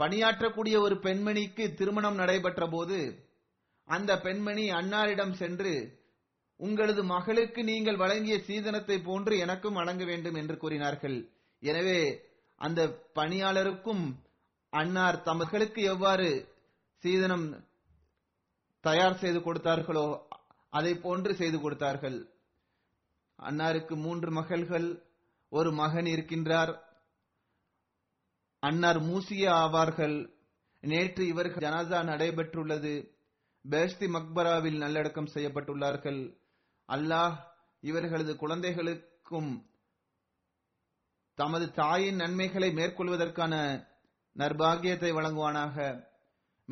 பணியாற்றக்கூடிய ஒரு பெண்மணிக்கு திருமணம் நடைபெற்ற போது அந்த பெண்மணி அன்னாரிடம் சென்று, உங்களது மகளுக்கு நீங்கள் வழங்கிய சீதனத்தை போன்று எனக்கும் வழங்க வேண்டும் என்று கூறினார்கள். எனவே அந்த பணியாளருக்கும் அன்னார் தமகளுக்கு எவ்வாறு சீதனம் தயார் செய்து கொடுத்தார்களோ அதை போன்று செய்து கொடுத்தார்கள். அன்னாருக்கு 3 மகள்கள், ஒரு மகன் இருக்கின்றார். அன்னார் மூசியா ஆவார்கள். நேற்று இவர்கள் ஜனாசா நடைபெற்றுள்ளது. பெஷ்தி மக்பராவில் நல்லடக்கம் செய்யப்பட்டுள்ளார்கள். அல்லாஹ் இவர்களது குழந்தைகளுக்கும் தமது தாயின் நன்மைகளை மேற்கொள்வதற்கான நற்பாகியத்தை வழங்குவானாக.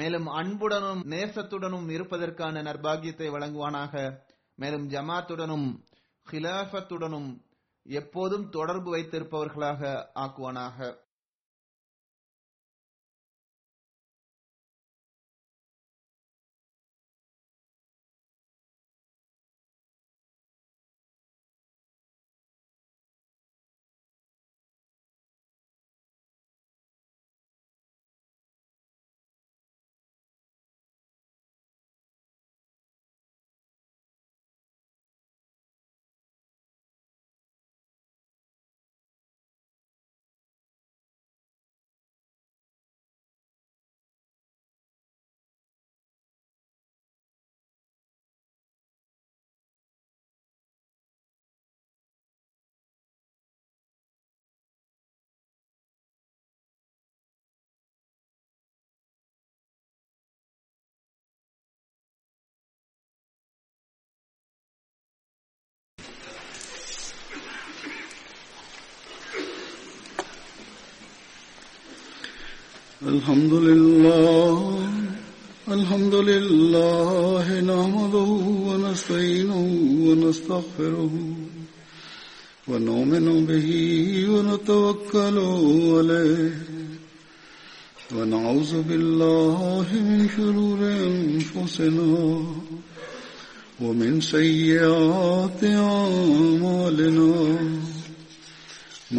மேலும் அன்புடனும் நேசத்துடனும் இருப்பதற்கான நற்பாகியத்தை வழங்குவானாக. மேலும் ஜமாத்துடனும் ஹிலாஃபத்துடனும் எப்போதும் தொடர்பு வைத்திருப்பவர்களாக ஆக்குவானாக. الحمد لله نحمده ونستعينه ونستغفره ونؤمن به ونتوكل عليه ونعوذ بالله من شرور أنفسنا ومن سيئات أعمالنا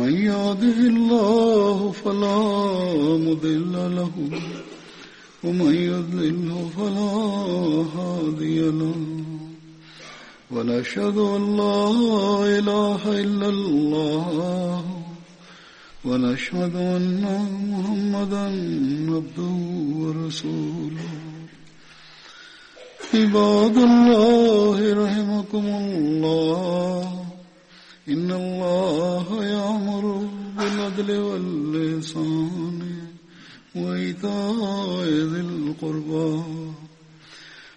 من يهده الله فلا مضل له ومن يضلله فلا هادي له ونشهد أن لا إله إلا الله ونشهد أن محمدا عبده ورسوله. عباد الله رحمكم الله إن الله يأمر بالعدل والإحسان وإيتاء ذي القربى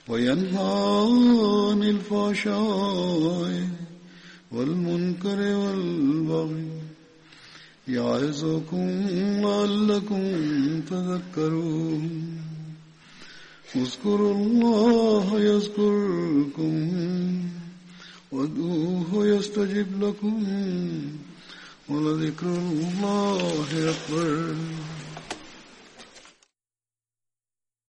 وينهى عن الفحشاء والمنكر والبغي يعظكم لعلكم تذكرون. اذكروا الله يذكركم وادعوه يستجب لكم ولذكر الله أكبر